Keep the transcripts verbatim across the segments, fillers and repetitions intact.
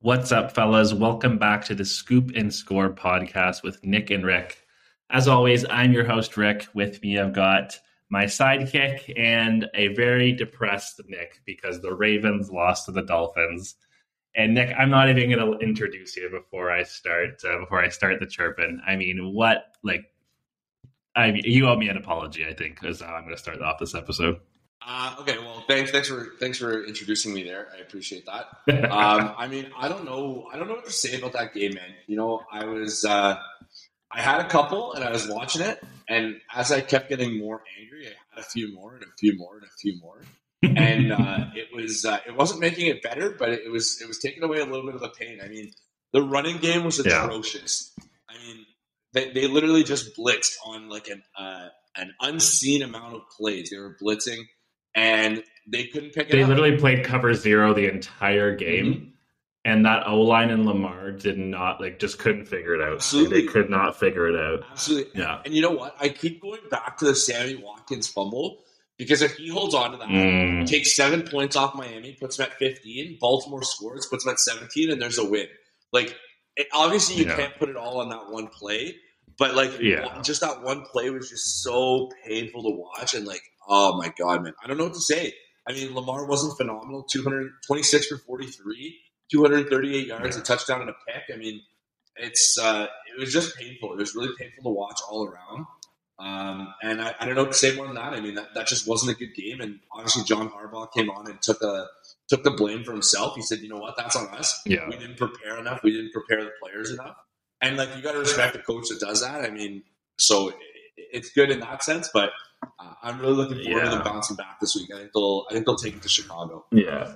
What's up, fellas? Welcome back to the Scoop and Score podcast with Nick and Rick. As always, I'm your host, Rick. With me, I've got my sidekick and a very depressed Nick because the Ravens lost to the Dolphins. And Nick, I'm not even going to introduce you before I start uh, before I start the chirping. I mean, what like I mean, you owe me an apology, I think, is how I'm going to start off this episode. Uh, okay, well, thanks, thanks for thanks for introducing me there. I appreciate that. Um, I mean, I don't know, I don't know what to say about that game, man. You know, I was, uh, I had a couple, and I was watching it, and as I kept getting more angry, I had a few more, and a few more, and a few more, and uh, it was, uh, it wasn't making it better, but it was, it was taking away a little bit of the pain. I mean, the running game was atrocious. Yeah. I mean, they they literally just blitzed on like an uh, an unseen amount of plays. They were blitzing. And they couldn't pick it they up. They literally played cover zero the entire game. Mm-hmm. And that O-line and Lamar did not, like, just couldn't figure it out. Absolutely. They could not figure it out. Absolutely. Yeah. And you know what? I keep going back to the Sammy Watkins fumble because if he holds on to that, mm. takes seven points off Miami, puts them at fifteen, Baltimore scores, puts them at seventeen, and there's a win. Like, it, obviously you yeah. can't put it all on that one play, but, like, yeah. just that one play was just so painful to watch and, like, oh, my God, man. I don't know what to say. I mean, Lamar wasn't phenomenal. two twenty-six for forty-three, two thirty-eight yards, a touchdown, and a pick. I mean, it's uh, it was just painful. It was really painful to watch all around. Um, and I, I don't know what to say more than that. I mean, that, that just wasn't a good game. And obviously, John Harbaugh came on and took a, took the blame for himself. He said, you know what? That's on us. Yeah. We didn't prepare enough. We didn't prepare the players enough. And, like, you got to respect a coach that does that. I mean, so it, it's good in that sense, but – Uh, I'm really looking forward yeah. to them bouncing back this week. I think they'll, I think they'll take it to Chicago. Yeah,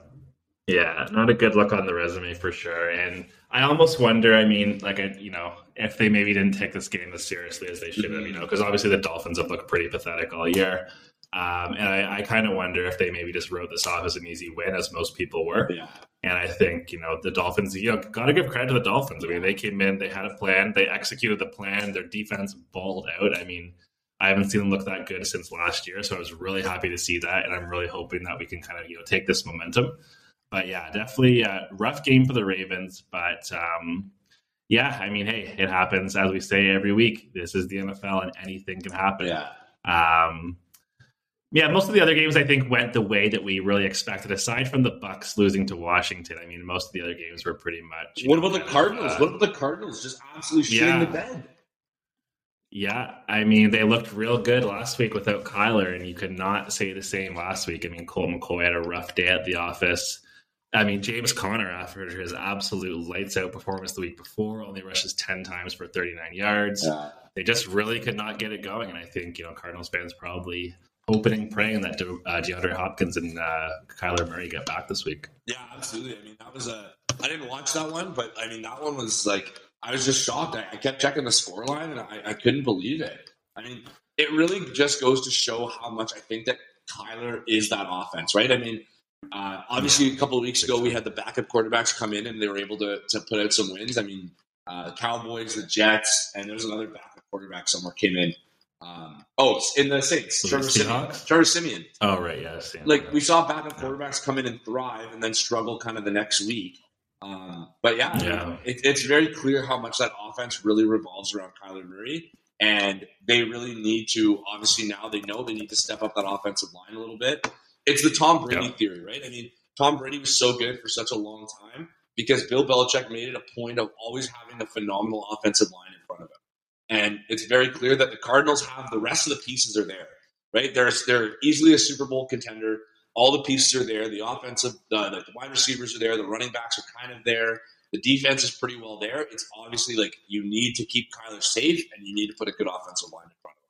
yeah, not a good look on the resume for sure. And I almost wonder. I mean, like, I, you know, if they maybe didn't take this game as seriously as they should have, you know, because obviously the Dolphins have looked pretty pathetic all year. Um, and I, I kind of wonder if they maybe just wrote this off as an easy win, as most people were. Yeah. And I think, you know, the Dolphins, you know, got to give credit to the Dolphins. I mean, they came in, they had a plan, they executed the plan. Their defense balled out. I mean. I haven't seen them look that good since last year, so I was really happy to see that, and I'm really hoping that we can kind of, you know, take this momentum. But yeah, definitely a rough game for the Ravens, but um, yeah, I mean, hey, it happens. As we say every week, this is the N F L, and anything can happen. Yeah. Um, yeah, most of the other games, I think, went the way that we really expected, aside from the Bucks losing to Washington. I mean, most of the other games were pretty much... What know, about the Cardinals? Of, uh, what about the Cardinals just absolutely shitting yeah. the bed? Yeah, I mean, they looked real good last week without Kyler, and you could not say the same last week. I mean, Colt McCoy had a rough day at the office. I mean, James Conner, after his absolute lights-out performance the week before, only rushes ten times for thirty-nine yards. Yeah. They just really could not get it going, and I think, you know, Cardinals fans probably hoping and praying that De- uh, DeAndre Hopkins and uh, Kyler Murray get back this week. Yeah, absolutely. I mean, that was a – I didn't watch that one, but, I mean, that one was, like – I was just shocked. I kept checking the scoreline, and I, I couldn't believe it. I mean, it really just goes to show how much I think that Kyler is that offense, right? I mean, uh, obviously a couple of weeks ago we had the backup quarterbacks come in, and they were able to, to put out some wins. I mean, uh, Cowboys, the Jets, and there was another backup quarterback somewhere came in. Um, oh, in the Saints, Trevor Simeon. Trevor Simeon. Oh, right, yeah. Like, we saw backup quarterbacks come in and thrive and then struggle kind of the next week. Um, but yeah, yeah. It, it's very clear how much that offense really revolves around Kyler Murray, and they really need to, obviously now they know they need to step up that offensive line a little bit. It's the Tom Brady yeah. theory, right? I mean, Tom Brady was so good for such a long time because Bill Belichick made it a point of always having a phenomenal offensive line in front of him. And it's very clear that the Cardinals have the rest of the pieces are there, right? They're, they're easily a Super Bowl contender. All the pieces are there. The offensive, the, the wide receivers are there. The running backs are kind of there. The defense is pretty well there. It's obviously like you need to keep Kyler safe, and you need to put a good offensive line in front of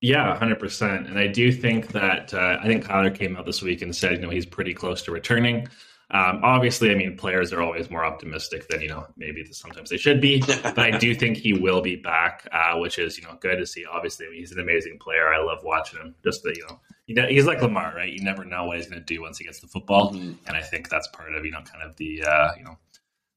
him. Yeah, one hundred percent. And I do think that uh, I think Kyler came out this week and said, you know, he's pretty close to returning. Um, obviously, I mean, players are always more optimistic than, you know, maybe sometimes they should be. But I do think he will be back, uh, which is, you know, good to see. Obviously, I mean, he's an amazing player. I love watching him. Just that, you know, you know, he's like Lamar, right? You never know what he's going to do once he gets the football. Mm-hmm. And I think that's part of, you know, kind of the, uh, you know,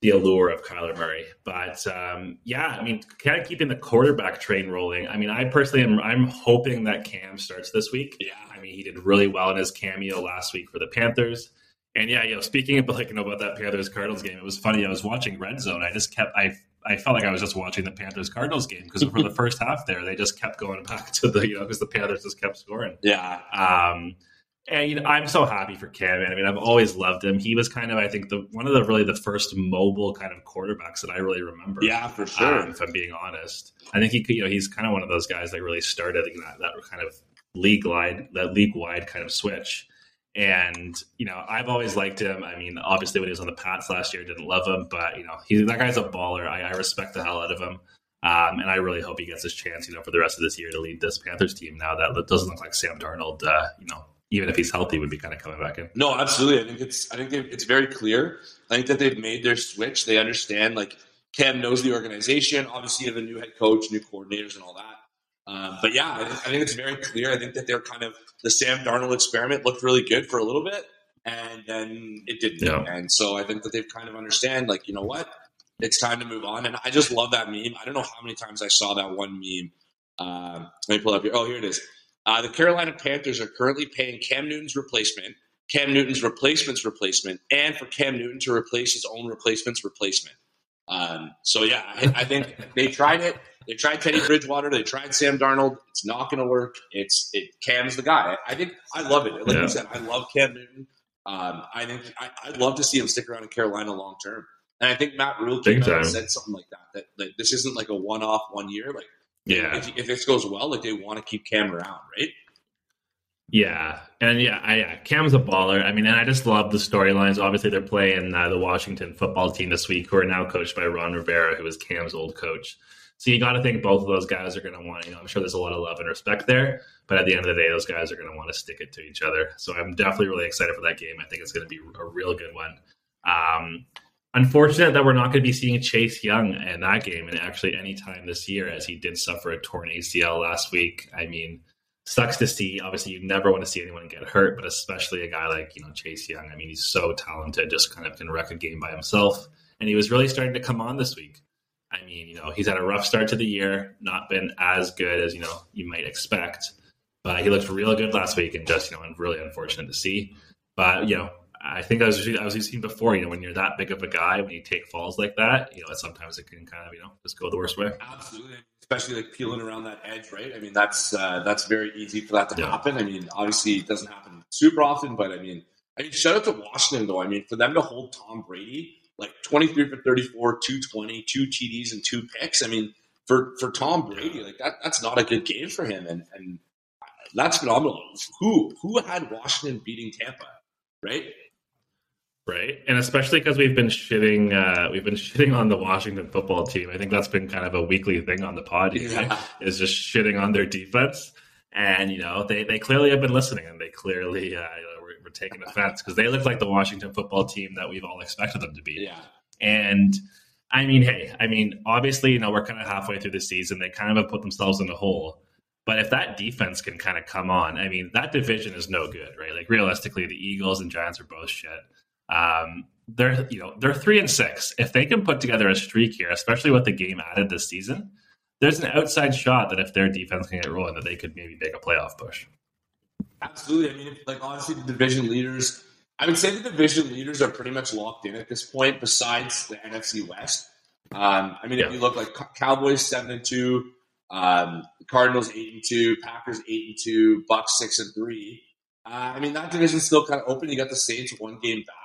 the allure of Kyler Murray. But um, yeah, I mean, kind of keeping the quarterback train rolling. I mean, I personally am I'm hoping that Cam starts this week. Yeah. I mean, he did really well in his cameo last week for the Panthers. And yeah, you know, speaking of like, you know, about that Panthers Cardinals game, it was funny. I was watching Red Zone. I just kept, I, I felt like I was just watching the Panthers Cardinals game because for the first half there, they just kept going back to the, you know, because the Panthers just kept scoring. Yeah. Um, and you know, I'm so happy for Cam. I mean, I've always loved him. He was kind of, I think, the one of the really the first mobile kind of quarterbacks that I really remember. Yeah, for sure. Um, if I'm being honest, I think he could, you know, he's kind of one of those guys that really started you know, that, that kind of league wide, that league wide kind of switch. And, you know, I've always liked him. I mean, obviously when he was on the Pats last year, I didn't love him, but, you know, he's that guy's a baller. I, I respect the hell out of him. Um, and I really hope he gets his chance, you know, for the rest of this year to lead this Panthers team. Now that doesn't look like Sam Darnold, uh, you know, even if he's healthy, would be kind of coming back in. No, absolutely. I think it's, I think it's very clear. I think that they've made their switch. They understand, like, Cam knows the organization. Obviously, you have a new head coach, new coordinators and all that. Um, but yeah, I, th- I think it's very clear. I think that they're kind of the Sam Darnold experiment looked really good for a little bit, and then it didn't. Yeah. And so I think that they've kind of understand, like, you know what, it's time to move on. And I just love that meme. I don't know how many times I saw that one meme. Uh, let me pull up here. Oh, here it is. Uh, the Carolina Panthers are currently paying Cam Newton's replacement, Cam Newton's replacement's replacement, and for Cam Newton to replace his own replacement's replacement. Um, so yeah, I, I think they tried it. They tried Teddy Bridgewater. They tried Sam Darnold. It's not going to work. It's it. Cam's the guy. I think I love it. Like yeah. you said, I love Cam Newton. Um, I think I, I'd love to see him stick around in Carolina long term. And I think Matt Rule came Big out time. and said something like that, that like, this isn't like a one-off one year. Like, yeah, if, if this goes well, like they want to keep Cam around, right? Yeah, and yeah, I, yeah, Cam's a baller. I mean, and I just love the storylines. Obviously, they're playing uh, the Washington football team this week, who are now coached by Ron Rivera, who is Cam's old coach. So you got to think both of those guys are going to want, you know, I'm sure there's a lot of love and respect there, but at the end of the day, those guys are going to want to stick it to each other. So I'm definitely really excited for that game. I think it's going to be a real good one. Um, unfortunate that we're not going to be seeing Chase Young in that game, and actually any time this year, as he did suffer a torn A C L last week. I mean, sucks to see. Obviously, you never want to see anyone get hurt, but especially a guy like, you know, Chase Young. I mean, he's so talented, just kind of can wreck a game by himself. And he was really starting to come on this week. I mean, you know, he's had a rough start to the year, not been as good as, you know, you might expect. But he looked real good last week and just, you know, really unfortunate to see. But, you know, I think I was I was using before, you know, when you're that big of a guy, when you take falls like that, you know, sometimes it can kind of, you know, just go the worst way. Absolutely. Especially like peeling around that edge, right? I mean, that's uh, that's very easy for that to yeah. happen. I mean, obviously it doesn't happen super often, but I mean, I mean, shout out to Washington, though. I mean, for them to hold Tom Brady, like twenty-three for thirty-four, two twenty, two T Ds and two picks. I mean, for, for Tom Brady, like that that's not a good game for him. And and that's phenomenal. Who who had Washington beating Tampa, right? Right. And especially because we've been shitting uh, we've been shitting on the Washington football team. I think that's been kind of a weekly thing on the pod here, yeah. is just shitting on their defense. And, you know, they, they clearly have been listening, and they clearly uh, you know, were, were taking offense because they look like the Washington football team that we've all expected them to be. Yeah. And, I mean, hey, I mean, obviously, you know, we're kind of halfway through the season. They kind of have put themselves in a hole. But if that defense can kind of come on, I mean, that division is no good, right? Like, realistically, the Eagles and Giants are both shit. Um, they're, you know, they're three and six. If they can put together a streak here, especially with the game added this season, there's an outside shot that if their defense can get rolling, that they could maybe make a playoff push. Absolutely. I mean, like, honestly, the division leaders, I would say the division leaders are pretty much locked in at this point, besides the N F C West. Um, I mean, yeah. if you look like Cowboys seven and two, um, Cardinals eight and two, Packers eight and two, Bucks six and three. Uh, I mean, that division's still kind of open. You got the Saints one game back.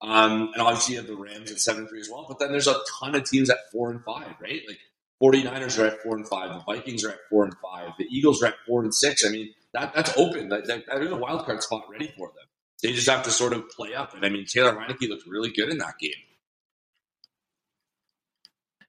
Um, and obviously you have the Rams at seven and three as well, but then there's a ton of teams at four and five, right? Like 49ers are at four and five, the Vikings are at four and five, the Eagles are at four and six. I mean, that that's open. That, that, that is a wild card spot ready for them. They just have to sort of play up. And I mean, Taylor Heineke looked really good in that game.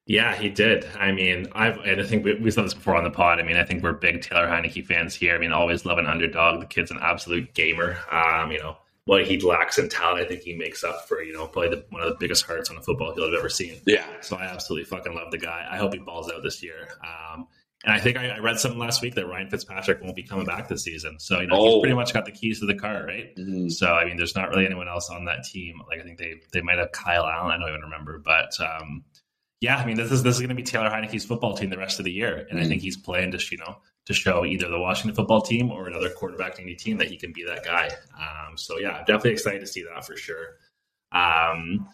Yeah, he did. I mean, I've, and I think we, we saw this before on the pod. I mean, I think we're big Taylor Heineke fans here. I mean, always love an underdog. The kid's an absolute gamer. Um, you know, what he lacks in talent, I think he makes up for, you know, probably the, one of the biggest hearts on a football field I've ever seen. Yeah. So I absolutely fucking love the guy. I hope he balls out this year. Um, And I think I, I read something last week that Ryan Fitzpatrick won't be coming back this season. So, you know, oh. he's pretty much got the keys to the car, right? Mm-hmm. So, I mean, there's not really anyone else on that team. Like, I think they they might have Kyle Allen. I don't even remember. But, um, yeah, I mean, this is this is going to be Taylor Heineke's football team the rest of the year. And mm-hmm. I think he's playing to, you know, to show either the Washington football team or another quarterback in any team that he can be that guy. Um, so, yeah, I'm definitely excited to see that for sure. Um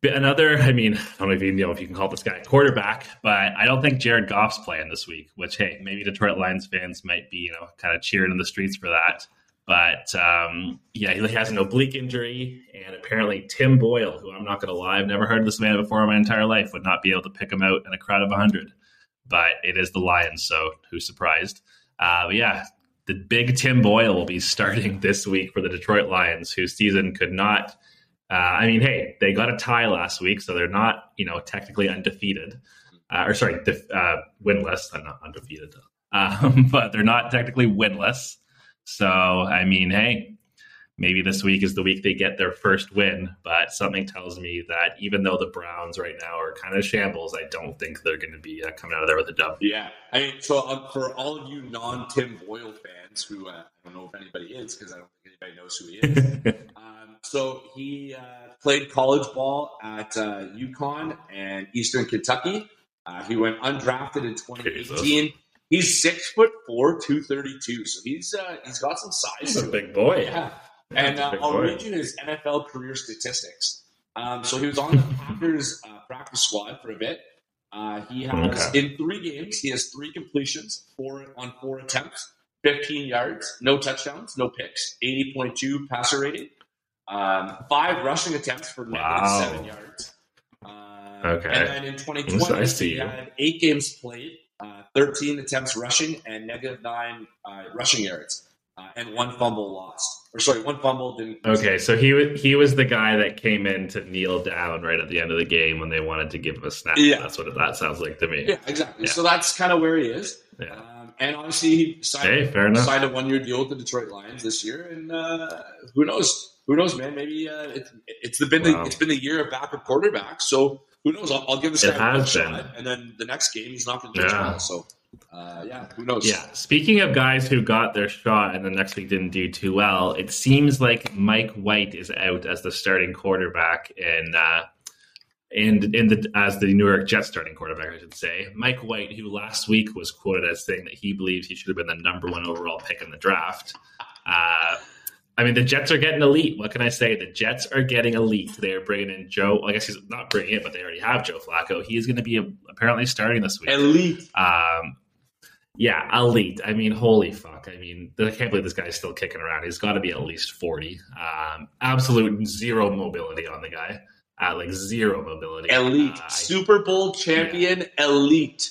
Another, I mean, I don't know if you know if you can call this guy a quarterback, but I don't think Jared Goff's playing this week, which, hey, maybe Detroit Lions fans might be, you know, kind of cheering in the streets for that. But, um, yeah, he has an oblique injury, and apparently Tim Boyle, who I'm not going to lie, I've never heard of this man before in my entire life, would not be able to pick him out in a crowd of one hundred. But it is the Lions, so who's surprised? Uh, but, yeah, the big Tim Boyle will be starting this week for the Detroit Lions, whose season could not... Uh, I mean, hey, they got a tie last week, so they're not, you know, technically undefeated. Uh, or sorry, def- uh, winless. I'm not undefeated, um, but they're not technically winless. So, I mean, hey, maybe this week is the week they get their first win. But something tells me that even though the Browns right now are kind of shambles, I don't think they're going to be uh, coming out of there with a dub. Yeah. I mean, so um, for all of you non-Tim Boyle fans, who uh, I don't know if anybody is because I don't think anybody knows who he is. um, so he uh, played college ball at uh, UConn and Eastern Kentucky. Uh, he went undrafted in twenty eighteen. He's six foot four, two thirty-two. So he's uh, he's got some size. He's a big boy. Yeah. And uh, I'll read you his N F L career statistics. Um, so he was on the Packers uh, practice squad for a bit. Uh, he has, okay. in three games, he has three completions, four on four attempts, fifteen yards, no touchdowns, no picks, eighty point two passer rating, um, five rushing attempts for wow. seven yards. Um, okay. And then in twenty twenty, he had eight games played, uh, thirteen attempts rushing, and negative nine uh, rushing yards. Uh, and one fumble lost, or sorry, one fumble didn't. Okay, so he was he was the guy that came in to kneel down right at the end of the game when they wanted to give him a snap. Yeah, that's what it, that sounds like to me. Yeah, exactly. Yeah. So that's kind of where he is. Yeah, um, and obviously he signed, hey, fair enough. signed a one-year deal with the Detroit Lions this year, and uh, who knows? Who knows, man? Maybe uh, it, it's the been wow. the, it's been the year of backup quarterback. So who knows? I'll, I'll give this guy a shot, and then the next game he's not going to do it. So. Uh, yeah, who knows? Yeah. Speaking of guys who got their shot and the next week didn't do too well, it seems like Mike White is out as the starting quarterback and uh, in in the as the New York Jets starting quarterback, I should say. Mike White, who last week was quoted as saying that he believes he should have been the number one overall pick in the draft. Uh, I mean, the Jets are getting elite. What can I say? The Jets are getting elite. They are bringing in Joe. Well, I guess he's not bringing it, but they already have Joe Flacco. He is going to be apparently starting this week. Elite. Um, yeah, elite. I mean, holy fuck. I mean, I can't believe this guy's still kicking around. He's got to be at least forty. Um, absolute zero mobility on the guy. Uh, like zero mobility. Elite. Uh, Super Bowl champion. Yeah. Elite.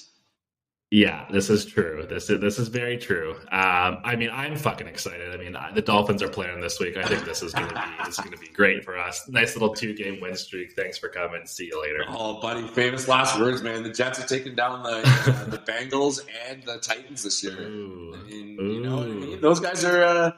Yeah, this is true. This is this is very true. Um, I mean, I'm fucking excited. I mean, the Dolphins are playing this week. I think this is gonna be this is gonna be great for us. Nice little two game win streak. Thanks for coming. See you later. Oh, buddy, famous last words, man. The Jets are taking down the uh, the Bengals and the Titans this year. Ooh. I mean, Ooh. You know, I mean, those guys are uh,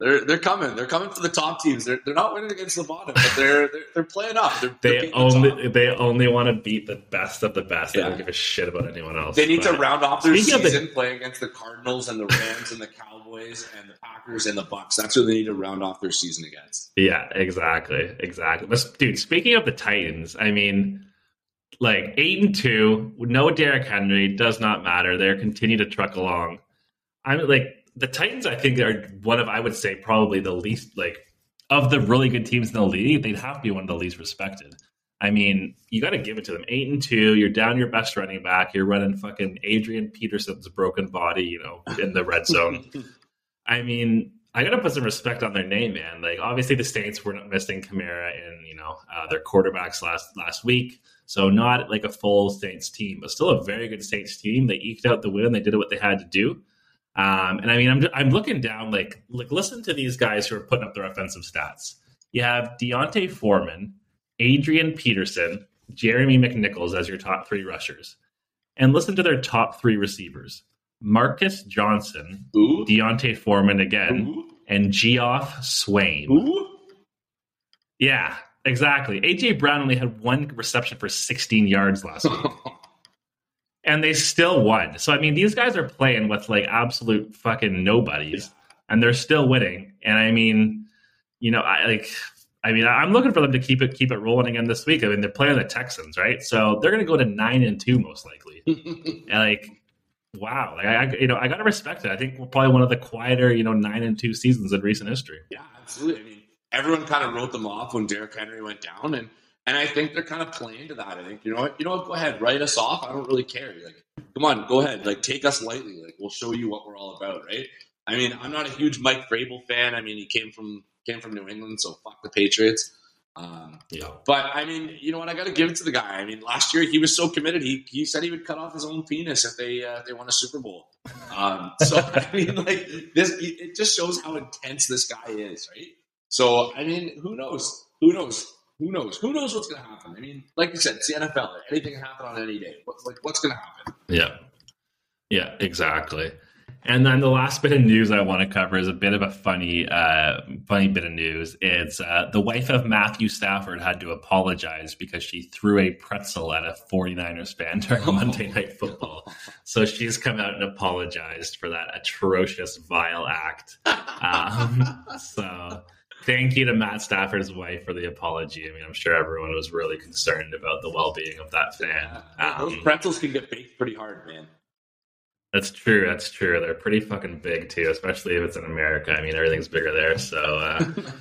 they're they're coming. They're coming for the top teams. They're they're not winning against the bottom, but they're they're, they're playing up. They're, they're they only the they only want to beat the best of the best. They yeah. don't give a shit about anyone else. They need but to round off their season the... playing against the Cardinals and the Rams and the Cowboys and the Packers and the Bucks. That's who they need to round off their season against. Yeah, exactly, exactly. But, dude, speaking of the Titans, I mean, like eight and two, no Derek Henry does not matter. They're continue to truck along. I'm like. The Titans, I think, are one of, I would say, probably the least, like, of the really good teams in the league, they'd have to be one of the least respected. I mean, you got to give it to them. Eight and two, you're down your best running back, you're running fucking Adrian Peterson's broken body, you know, in the red zone. I mean, I got to put some respect on their name, man. Like, obviously, the Saints were not missing Kamara and, you know, uh, their quarterbacks last, last week. So not like a full Saints team, but still a very good Saints team. They eked out the win. They did what they had to do. Um, and I mean, I'm I'm looking down, like, like, listen to these guys who are putting up their offensive stats. You have Deontay Foreman, Adrian Peterson, Jeremy McNichols as your top three rushers. And listen to their top three receivers. Marcus Johnson, Ooh. Deontay Foreman again, Ooh. And Geoff Swain. Ooh. Yeah, exactly. A J Brown only had one reception for sixteen yards last week. and they still won. So, I mean, these guys are playing with, like, absolute fucking nobodies, and they're still winning. And, I mean, you know, I like... I mean, I'm looking for them to keep it keep it rolling again this week. I mean, they're playing the Texans, right? So they're going to go to nine and two most likely. And like, wow, like, I, you know, I got to respect it. I think we're probably one of the quieter, you know, nine and two seasons in recent history. Yeah, absolutely. I mean, everyone kind of wrote them off when Derek Henry went down, and and I think they're kind of playing to that. I think you know what, you know what, go ahead, write us off. I don't really care. Like, come on, go ahead, like take us lightly. Like, we'll show you what we're all about, right? I mean, I'm not a huge Mike Vrabel fan. I mean, he came from. Came from New England, so fuck the Patriots. Um, yeah. But, I mean, you know what? I got to give it to the guy. I mean, last year he was so committed. He he said he would cut off his own penis if they uh, they won a Super Bowl. Um, so, I mean, like, this it just shows how intense this guy is, right? So, I mean, who knows? Who knows? Who knows? Who knows what's going to happen? I mean, like you said, it's the N F L. Anything can happen on any day. What, like, what's going to happen? Yeah. Yeah, exactly. And then the last bit of news I want to cover is a bit of a funny, uh, funny bit of news. It's uh, the wife of Matthew Stafford had to apologize because she threw a pretzel at a 49ers fan during oh. Monday Night Football. So she's come out and apologized for that atrocious, vile act. Um, so thank you to Matt Stafford's wife for the apology. I mean, I'm sure everyone was really concerned about the well-being of that fan. Yeah. Um, Those pretzels can get baked pretty hard, man. That's true. That's true. They're pretty fucking big, too, especially if it's in America. I mean, everything's bigger there. So uh,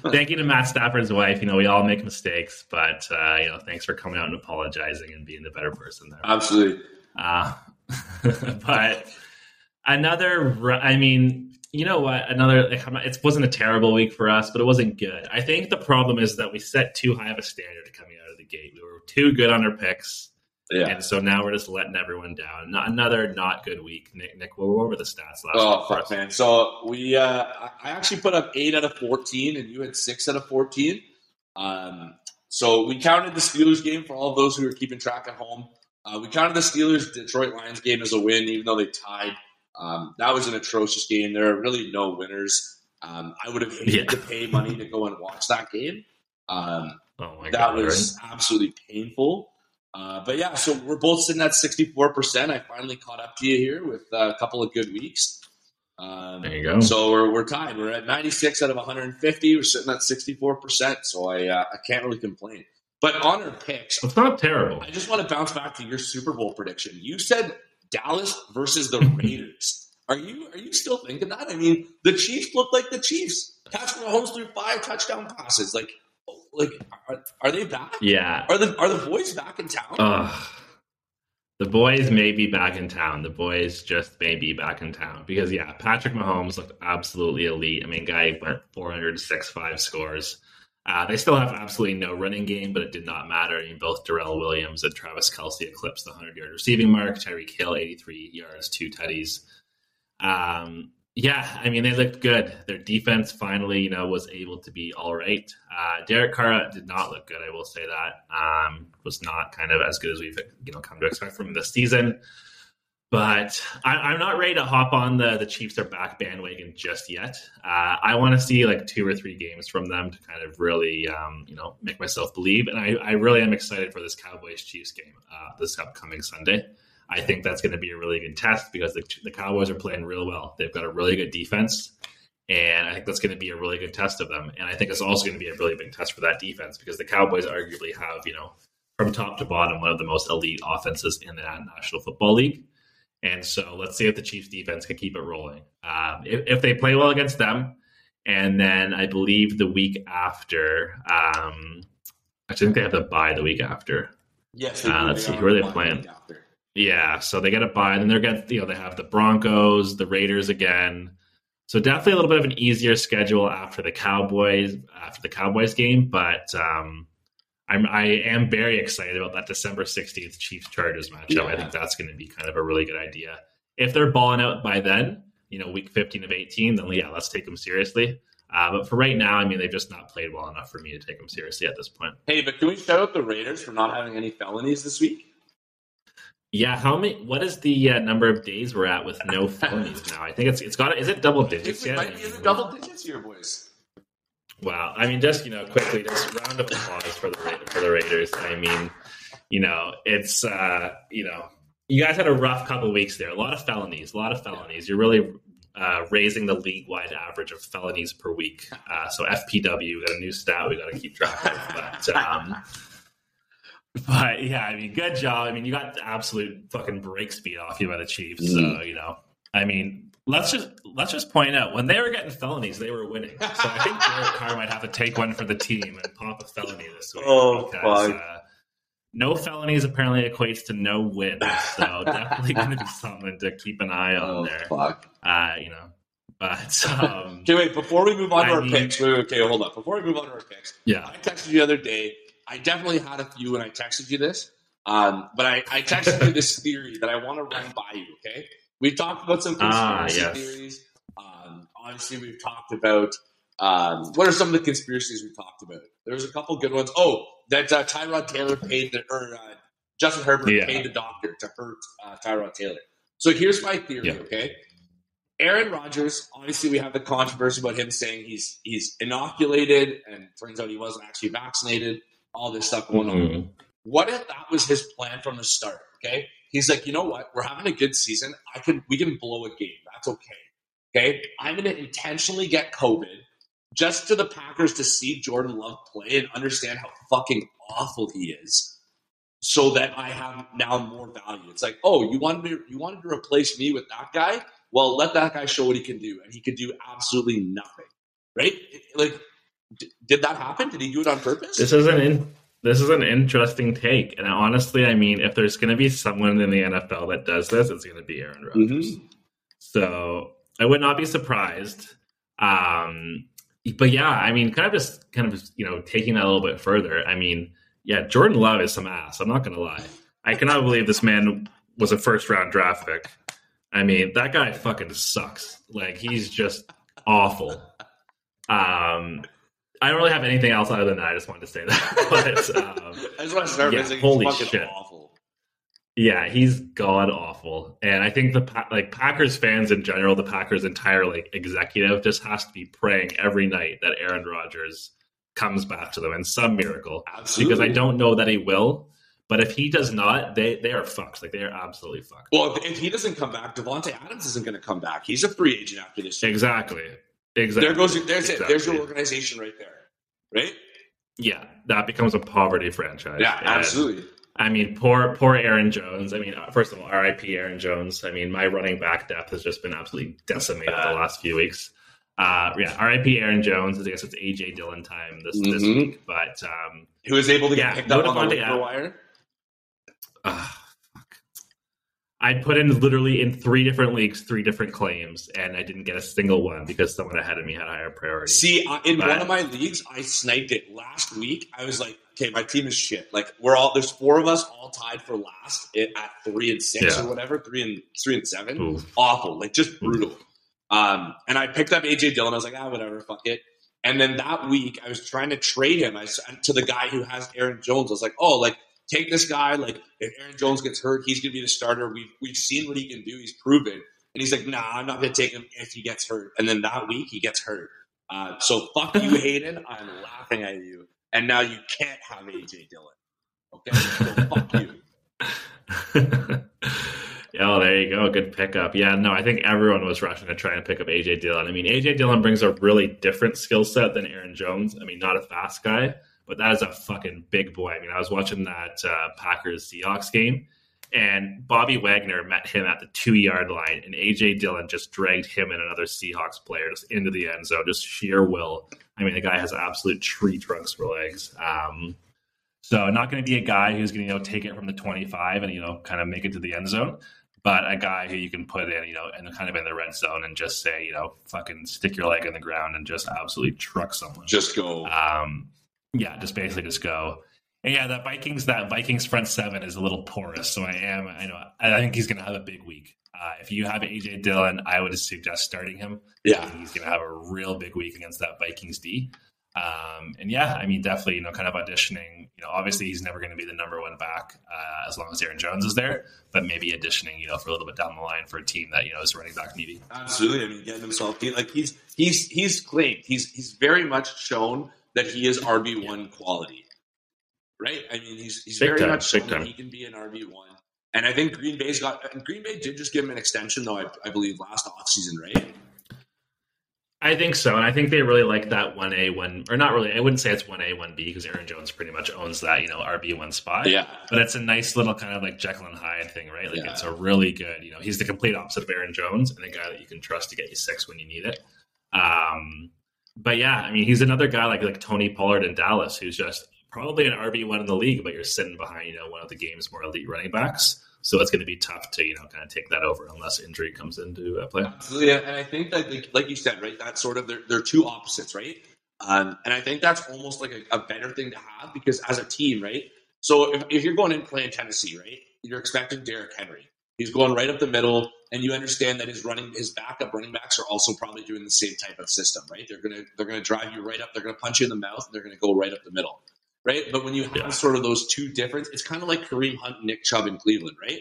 thank you to Matt Stafford's wife. You know, we all make mistakes, but, uh, you know, thanks for coming out and apologizing and being the better person there. Absolutely. Uh, but another, I mean, you know what? Another, it wasn't a terrible week for us, but it wasn't good. I think the problem is that we set too high of a standard coming out of the gate. We were too good on our picks. Yeah. And so now we're just letting everyone down. Not, another not good week. Nick, Nick, what were the stats last oh, week? Oh, fuck, man. So we, uh, I actually put up eight out of fourteen, and you had six out of fourteen. Um, so we counted the Steelers game for all of those who were keeping track at home. Uh, we counted the Steelers-Detroit Lions game as a win, even though they tied. Um, that was an atrocious game. There are really no winners. Um, I would have hated yeah. to pay money to go and watch that game. Um, oh my that God, was right? absolutely painful. Uh, but yeah, so we're both sitting at sixty-four percent. I finally caught up to you here with uh, a couple of good weeks. Um, there you go. So we're we're tied. We're at ninety-six out of one hundred fifty. We're sitting at sixty-four percent. So I uh, I can't really complain. But on our picks, it's not terrible. I just want to bounce back to your Super Bowl prediction. You said Dallas versus the Raiders. Are you are you still thinking that? I mean, the Chiefs look like the Chiefs. Patrick Mahomes threw five touchdown passes. Like. Like, are, are they back? Yeah. Are the are the boys back in town? Ugh. The boys may be back in town. The boys just may be back in town. Because, yeah, Patrick Mahomes looked absolutely elite. I mean, guy went four hundred six five scores. Uh, they still have absolutely no running game, but it did not matter. I mean, both Darrell Williams and Travis Kelce eclipsed the one hundred-yard receiving mark. Tyreek Hill, eighty-three yards, two tutties. Um... Yeah, I mean, they looked good. Their defense finally, you know, was able to be all right. Uh, Derek Carr did not look good, I will say that. Um, was not kind of as good as we've, you know, come to expect from him this season. But I, I'm not ready to hop on the, the Chiefs are back bandwagon just yet. Uh, I want to see like two or three games from them to kind of really, um, you know, make myself believe. And I, I really am excited for this Cowboys-Chiefs game uh, this upcoming Sunday. I think that's going to be a really good test because the, the Cowboys are playing real well. They've got a really good defense, and I think that's going to be a really good test of them. And I think it's also going to be a really big test for that defense because the Cowboys arguably have, you know, from top to bottom, one of the most elite offenses in the National Football League. And so let's see if the Chiefs defense can keep it rolling. Um, if, if they play well against them, and then I believe the week after, um, I think they have to bye the week after. Yes. Uh, let's see, who are they playing? Yeah, so they get a bye, and then they're getting, you know, they have the Broncos, the Raiders again. So definitely a little bit of an easier schedule after the Cowboys after the Cowboys game. But um, I'm I am very excited about that December sixteenth Chiefs Chargers matchup. Yeah. I think that's going to be kind of a really good idea. If they're balling out by then, you know, week fifteen of eighteen, then yeah, let's take them seriously. Uh, but for right now, I mean, they've just not played well enough for me to take them seriously at this point. Hey, but can we shout out the Raiders for not having any felonies this week? Yeah, how many? What is the uh, number of days we're at with no felonies now? I think it's it's got. Is it double digits yet? Might be in the double digits here, boys. Wow, I mean, just you know, quickly, just round of applause for the for the Raiders. I mean, you know, it's uh, you know, you guys had a rough couple of weeks there. A lot of felonies, a lot of felonies. You're really uh, raising the league-wide average of felonies per week. Uh, so F P W, got a new stat we got to keep track of. But, um, but, yeah, I mean, good job. I mean, you got the absolute fucking break speed off you by the Chiefs. Mm. So, you know, I mean... Let's just let's just point out, when they were getting felonies, they were winning. So I think Derek Carr might have to take one for the team and pop a felony this week. Oh, because uh, no felonies apparently equates to no wins. So definitely going to be something to keep an eye on oh, there. Fuck. Uh, you know, but um, okay, wait. Before we move on I to our mean, picks, wait, okay, hold up. Before we move on to our picks, yeah, I texted you the other day. I definitely had a few, and I texted you this. Um, but I, I texted you this theory that I want to run by you. Okay. We've talked about some conspiracy ah, yes. theories. Um, obviously, we've talked about um, what are some of the conspiracies we've talked about. There's a couple good ones. Oh, that uh, Tyrod Taylor paid the or uh, Justin Herbert yeah. paid the doctor to hurt uh, Tyrod Taylor. So here's my theory. Yeah. Okay, Aaron Rodgers. Obviously, we have the controversy about him saying he's he's inoculated, and turns out he wasn't actually vaccinated. All this stuff going mm-hmm. on. What if that was his plan from the start? Okay. He's like, you know what? We're having a good season. I could, we can blow a game. That's okay. Okay, I'm going to intentionally get COVID just to the Packers to see Jordan Love play and understand how fucking awful he is, so that I have now more value. It's like, oh, you wanted to, you wanted to replace me with that guy? Well, let that guy show what he can do, and he could do absolutely nothing, right? Like, d- did that happen? Did he do it on purpose? This isn't in. This is an interesting take. And honestly, I mean, if there's going to be someone in the N F L that does this, it's going to be Aaron Rodgers. Mm-hmm. So I would not be surprised. Um, but yeah, I mean, kind of just kind of, you know, taking that a little bit further. I mean, yeah, Jordan Love is some ass. I'm not going to lie. I cannot believe this man was a first round draft pick. I mean, that guy fucking sucks. Like, he's just awful. Um, I don't really have anything else other than that. I just wanted to say that. But, um, I just want to start yeah, with holy he's shit. Awful. Yeah, he's god awful, and I think the like Packers fans in general, the Packers entire like executive just has to be praying every night that Aaron Rodgers comes back to them in some miracle. Absolutely. Because I don't know that he will, but if he does not, they they are fucked. Like, they are absolutely fucked. Well, if he doesn't come back, Devontae Adams isn't going to come back. He's a free agent after this year. Exactly. Exactly. There goes. There's exactly. it. There's your organization right there, right? Yeah, that becomes a poverty franchise. Yeah, and, absolutely. I mean, poor, poor Aaron Jones. I mean, first of all, R I P Aaron Jones. I mean, my running back depth has just been absolutely decimated uh, the last few weeks. Uh, yeah, R I P Aaron Jones. I guess it's A J Dillon time this mm-hmm. this week, but um, who was able to get yeah, picked up on the waiver wire? Uh, I put in literally in three different leagues, three different claims, and I didn't get a single one because someone ahead of me had a higher priority. See, uh, in but, one of my leagues, I sniped it last week. I was like, okay, my team is shit. Like, we're all, there's four of us all tied for last at three and six yeah. or whatever, three and three and seven. Oof. Awful, like just brutal. Um, and I picked up A J Dillon. I was like, ah, whatever, fuck it. And then that week, I was trying to trade him I, to the guy who has Aaron Jones. I was like, oh, like, take this guy, like, if Aaron Jones gets hurt, he's going to be the starter. We've, we've seen what he can do. He's proven. And he's like, nah, I'm not going to take him if he gets hurt. And then that week, he gets hurt. Uh, so fuck you, Hayden. I'm laughing at you. And now you can't have A J Dillon. Okay? So fuck you. Oh, there you go. Good pickup. Yeah, no, I think everyone was rushing to try and pick up A J Dillon. I mean, A J Dillon brings a really different skill set than Aaron Jones. I mean, not a fast guy. But that is a fucking big boy. I mean, I was watching that uh, Packers-Seahawks game, and Bobby Wagner met him at the two-yard line, and A J Dillon just dragged him and another Seahawks player just into the end zone, just sheer will. I mean, the guy has absolute tree trunks for legs. Um, so not going to be a guy who's going to, you know, take it from the twenty-five and, you know, kind of make it to the end zone, but a guy who you can put in, you know, and kind of in the red zone and just say, you know, fucking stick your leg in the ground and just absolutely truck someone. Just go. Um Yeah, just basically just go. And yeah, that Vikings that Vikings front seven is a little porous, so I am I know I think he's going to have a big week. Uh, if you have A J Dillon, I would suggest starting him. Yeah, I think he's going to have a real big week against that Vikings D. Um, and yeah, I mean, definitely, you know, kind of auditioning. You know, obviously he's never going to be the number one back uh, as long as Aaron Jones is there, but maybe auditioning, you know, for a little bit down the line for a team that, you know, is running back needy. Absolutely, I mean, getting himself like he's he's he's claimed he's he's very much shown that he is R B one yeah. quality, right? I mean, he's he's big very time, much shown that he can be an R B one. And I think Green Bay's got – Green Bay did just give him an extension, though, I, I believe, last offseason, right? I think so, and I think they really like that one A, one – or not really. I wouldn't say it's one A, one B because Aaron Jones pretty much owns that, you know, R B one spot. Yeah. But it's a nice little kind of like Jekyll and Hyde thing, right? Like yeah. It's a really good – you know, he's the complete opposite of Aaron Jones and a guy that you can trust to get you six when you need it. Um, but, yeah, I mean, he's another guy like like Tony Pollard in Dallas who's just – probably an R B one in the league, but you're sitting behind, you know, one of the game's more elite running backs. So it's going to be tough to, you know, kind of take that over unless injury comes into uh, play. Absolutely. Yeah, and I think that, like, like you said, right, that's sort of they're, they're two opposites, right? Um, and I think that's almost like a, a better thing to have because as a team, right? So if, if you're going in playing Tennessee, right, you're expecting Derek Henry. He's going right up the middle, and you understand that his running, his backup running backs are also probably doing the same type of system, right? They're gonna they're gonna drive you right up, they're gonna punch you in the mouth, and they're gonna go right up the middle. Right, but when you have yeah. sort of those two different, it's kind of like Kareem Hunt and Nick Chubb in Cleveland, right?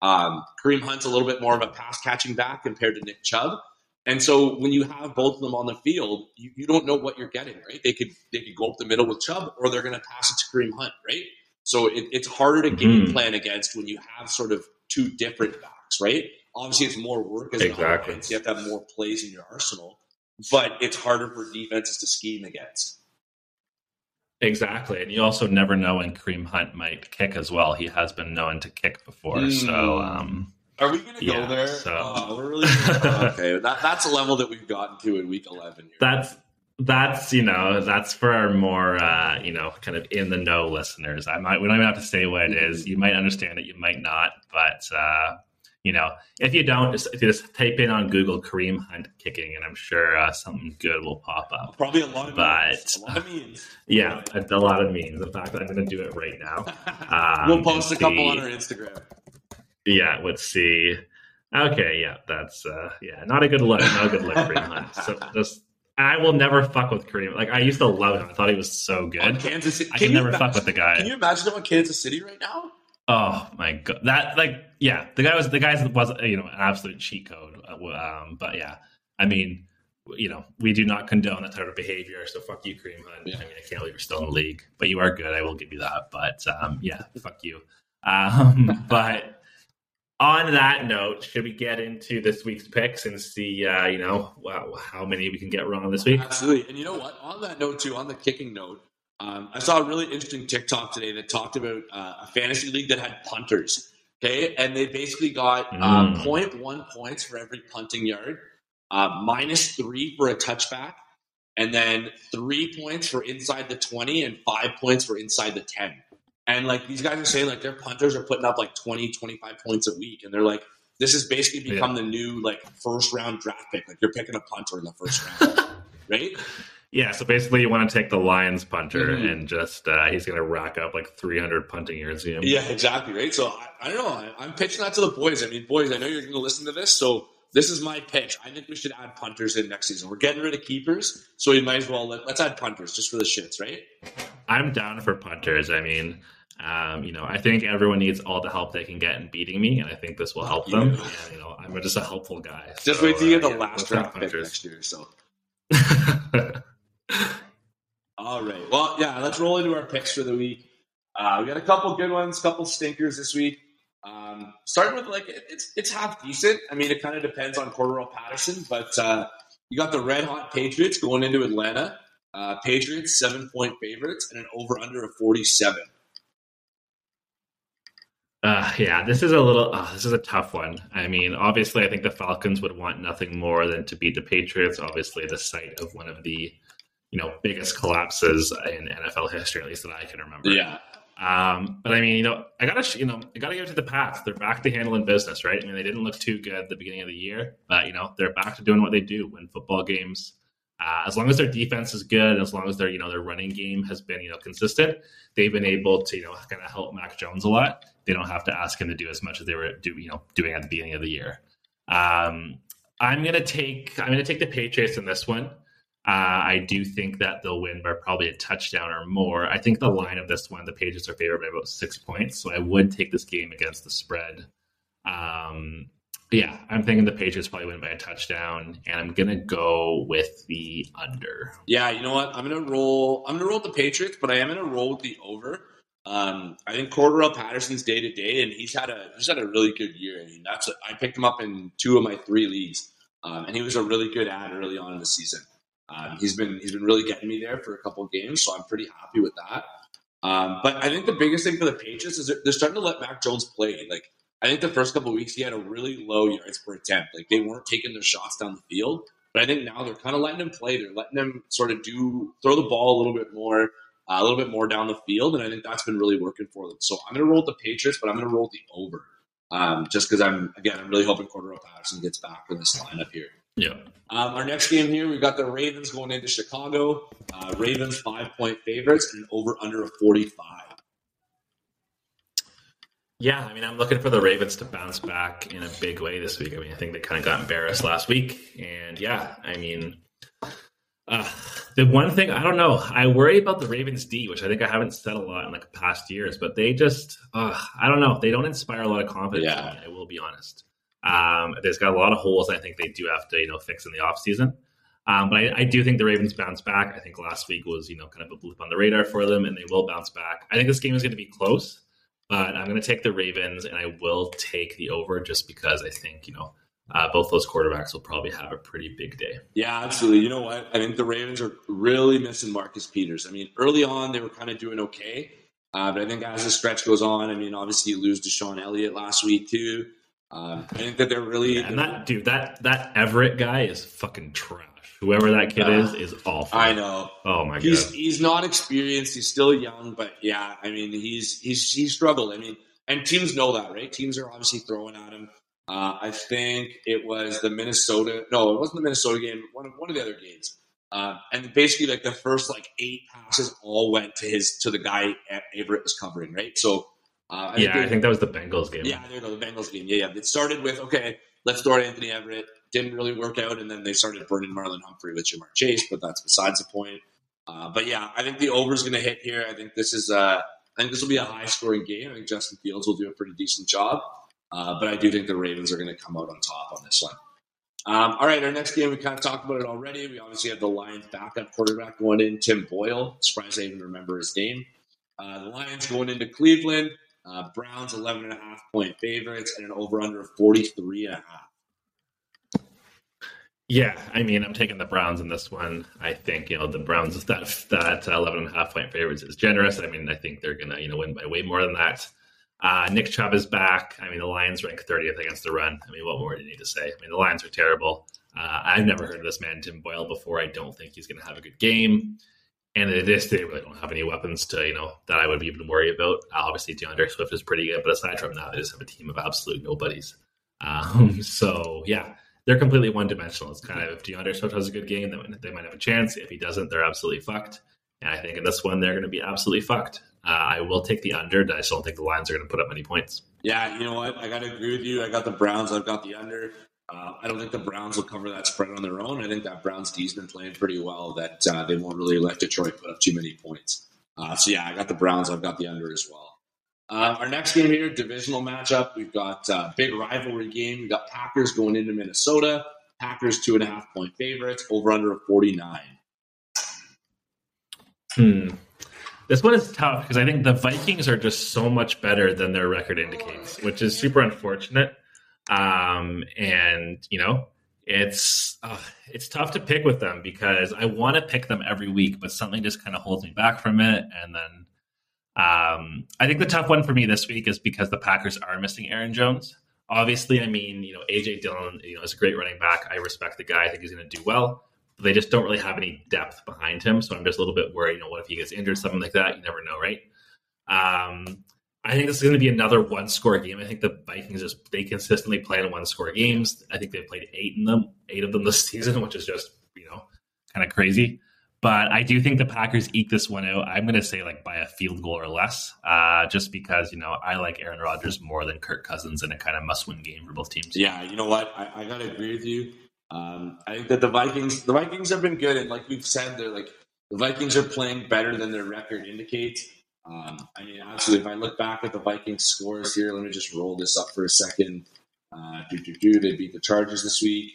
Um, Kareem Hunt's a little bit more of a pass-catching back compared to Nick Chubb, and so when you have both of them on the field, you, you don't know what you're getting, right? They could they could go up the middle with Chubb, or they're going to pass it to Kareem Hunt, right? So it, it's harder to game mm-hmm. plan against when you have sort of two different backs, right? Obviously, it's more work as exactly. an offense. You have to have more plays in your arsenal, but it's harder for defenses to scheme against. Exactly. And you also never know when Kareem Hunt might kick as well. He has been known to kick before. Mm. So, um, are we going to yeah, go there? So. Oh, we're really okay. That, that's a level that we've gotten to in week eleven. Here. That's, that's, you know, that's for our more, uh, you know, kind of in the know listeners. I might, we don't even have to say what it is. You might understand it. You might not, but, uh, you know, if you don't, just, if you just type in on Google Kareem Hunt kicking, and I'm sure uh, something good will pop up. Probably a lot of but, memes. A lot of memes. Yeah, a, a lot of memes. In fact, I'm going to do it right now. Um, we'll post a see. couple on our Instagram. Yeah, let's see. Okay, yeah, that's, uh, yeah, not a good look. Not a good look, Kareem Hunt. So just, I will never fuck with Kareem. Like, I used to love him. I thought he was so good. On Kansas City. I can, can never imagine, fuck with the guy. Can you imagine him in Kansas City right now? Oh my god, that like yeah, the guy was the guy was you know an absolute cheat code. Um, but yeah, I mean, you know, we do not condone that type of behavior. So fuck you, Kareem Hunt. Yeah. I mean, I can't believe you're still in the league, but you are good. I will give you that. But um, yeah, fuck you. Um, but on that note, should we get into this week's picks and see uh, you know wow, how many we can get wrong this week? Absolutely. And you know what? On that note too, on the kicking note. Um, I saw a really interesting TikTok today that talked about uh, a fantasy league that had punters, okay? And they basically got uh, mm. zero point one points for every punting yard, uh, minus three for a touchback, and then three points for inside the twenty and five points for inside the ten. And, like, these guys are saying, like, their punters are putting up, like, twenty, twenty-five points a week. And they're like, this has basically become yeah. the new, like, first-round draft pick. Like, you're picking a punter in the first round, right? Yeah, so basically you want to take the Lions punter mm-hmm. and just uh, he's going to rack up like three hundred punting yards. You know? Yeah, exactly, right? So I, I don't know. I, I'm pitching that to the boys. I mean, boys, I know you're going to listen to this, so this is my pitch. I think we should add punters in next season. We're getting rid of keepers, so we might as well let, let's add punters just for the shits, right? I'm down for punters. I mean, um, you know, I think everyone needs all the help they can get in beating me, and I think this will help yeah. them. And, you know, I'm just a helpful guy. Just so, wait till you get uh, the yeah, last draft pick next year, so. All right. Well, yeah, let's roll into our picks for the week. Uh, we got a couple good ones, couple stinkers this week. Um, starting with, like, it's it's half decent. I mean, it kind of depends on Cordarrelle Patterson, but uh, you got the red-hot Patriots going into Atlanta. Uh, Patriots, seven-point favorites, and an over-under of forty-seven. Uh, yeah, this is a little, uh, this is a tough one. I mean, obviously, I think the Falcons would want nothing more than to beat the Patriots. Obviously, the site of one of the, you know, biggest collapses in N F L history, at least that I can remember. Yeah. Um, but I mean, you know, I gotta, you know, I gotta give it to the Pats. They're back to handling business, right? I mean, they didn't look too good at the beginning of the year, but you know, they're back to doing what they do, win football games. Uh, as long as their defense is good, as long as their, you know, their running game has been, you know, consistent, they've been able to, you know, kind of help Mac Jones a lot. They don't have to ask him to do as much as they were do, you know, doing at the beginning of the year. Um, I'm gonna take, I'm gonna take the Patriots in this one. Uh, I do think that they'll win by probably a touchdown or more. I think the line of this one, the Patriots are favored by about six points, so I would take this game against the spread. Um, yeah, I'm thinking the Patriots probably win by a touchdown, and I'm gonna go with the under. Yeah, you know what? I'm gonna roll. I'm gonna roll with the Patriots, but I am gonna roll with the over. Um, I think Cordarrelle Patterson's day to day, and he's had a he's had a really good year. I mean, that's a, I picked him up in two of my three leagues, um, and he was a really good ad early on in the season. Um, he's been he's been really getting me there for a couple of games, so I'm pretty happy with that. Um, but I think the biggest thing for the Patriots is they're, they're starting to let Mac Jones play. Like, I think the first couple of weeks he had a really low yards per attempt. Like, they weren't taking their shots down the field, but I think now they're kind of letting him play. They're letting him sort of do throw the ball a little bit more, uh, a little bit more down the field, and I think that's been really working for them. So I'm going to roll with the Patriots, but I'm going to roll the over, um, just because I'm again I'm really hoping Cordarrelle Patterson gets back in this lineup here. Yeah. Um, our next game here, we've got the Ravens going into Chicago. Uh, Ravens five-point favorites and over under of forty-five. Yeah, I mean, I'm looking for the Ravens to bounce back in a big way this week. I mean, I think they kind of got embarrassed last week. And, yeah, I mean, uh, the one thing, I don't know, I worry about the Ravens' D, which I think I haven't said a lot in, like, past years. But they just, uh, I don't know, they don't inspire a lot of confidence, yeah. I will be honest. Um, there's got a lot of holes I think they do have to, you know, fix in the offseason. Um, but I, I do think the Ravens bounce back. I think last week was, you know, kind of a blip on the radar for them, and they will bounce back. I think this game is going to be close, but I'm going to take the Ravens, and I will take the over just because I think, you know, uh, both those quarterbacks will probably have a pretty big day. Yeah, absolutely. You know what? I think the Ravens are really missing Marcus Peters. I mean, early on, they were kind of doing okay. Uh, but I think as the stretch goes on, I mean, obviously you lose Deshaun Elliott last week too. Um, I think that they're really yeah, and that dude that that Everett guy is fucking trash. Whoever that kid uh, is is awful. I know. Oh my he's, god. He's not experienced. He's still young, but yeah, I mean he's he's he struggled. I mean, and teams know that, right? Teams are obviously throwing at him. Uh, I think it was the Minnesota. No, it wasn't the Minnesota game. One of one of the other games. Uh, and basically, like the first like eight passes all went to his to the guy Everett was covering, right? So. Uh, I yeah, they, I think that was the Bengals game. Yeah, there you go, the Bengals game. Yeah, yeah. It started with, okay, let's throw to Anthony Everett. Didn't really work out, and then they started burning Marlon Humphrey with Jamar Chase, but that's besides the point. Uh, but, yeah, I think the over is going to hit here. I think this is uh, I think this will be a high-scoring game. I think Justin Fields will do a pretty decent job, uh, but I do think the Ravens are going to come out on top on this one. Um, all right, our next game, we kind of talked about it already. We obviously have the Lions backup quarterback going in, Tim Boyle. Surprised I even remember his name. Uh, the Lions going into Cleveland. Uh, Browns eleven and a half point favorites and an over-under of forty-three and a half. Yeah, I mean, I'm taking the Browns in this one. I think, you know, the Browns, that that eleven and a half point favorites is generous. I mean, I think they're going to, you know, win by way more than that. Uh, Nick Chubb is back. I mean, the Lions rank thirtieth against the run. I mean, what more do you need to say? I mean, the Lions are terrible. Uh, I've never heard of this man, Tim Boyle, before. I don't think he's going to have a good game. And it is, they really don't have any weapons to, you know, that I would even worry about. Obviously, DeAndre Swift is pretty good, but aside from that, they just have a team of absolute nobodies. Um, so, yeah, they're completely one-dimensional. It's kind of, if DeAndre Swift has a good game, then they might have a chance. If he doesn't, they're absolutely fucked. And I think in this one, they're going to be absolutely fucked. Uh, I will take the under. I still don't think the Lions are going to put up many points. Yeah, you know what? I got to agree with you. I got the Browns. I've got the under. Uh, I don't think the Browns will cover that spread on their own. I think that Browns D's been playing pretty well, that uh, they won't really let Detroit put up too many points. Uh, so, yeah, I got the Browns. I've got the under as well. Uh, our next game here, divisional matchup. We've got a uh, big rivalry game. We've got Packers going into Minnesota. Packers two and a half point favorites, over under of forty-nine. Hmm. This one is tough because I think the Vikings are just so much better than their record indicates, which is super unfortunate. Um, and you know, it's, uh, it's tough to pick with them because I want to pick them every week, but something just kind of holds me back from it. And then, um, I think the tough one for me this week is because the Packers are missing Aaron Jones. Obviously, I mean, you know, A J Dillon, you know, is a great running back. I respect the guy. I think he's going to do well, but they just don't really have any depth behind him. So I'm just a little bit worried, you know, what if he gets injured, something like that? You never know. Right. Um, I think this is going to be another one-score game. I think the Vikings just they consistently play in one-score games. I think they've played eight in them, eight of them this season, which is just, you know, kind of crazy. But I do think the Packers eke this one out. I'm going to say like by a field goal or less, uh, just because, you know, I like Aaron Rodgers more than Kirk Cousins in a kind of must-win game for both teams. Yeah, you know what? I, I got to agree with you. Um, I think that the Vikings, the Vikings have been good, and like we've said, they're like the Vikings are playing better than their record indicates. Um, I mean, absolutely. If I look back at the Vikings scores here, let me just roll this up for a second. Uh, do, do, do. They beat the Chargers this week.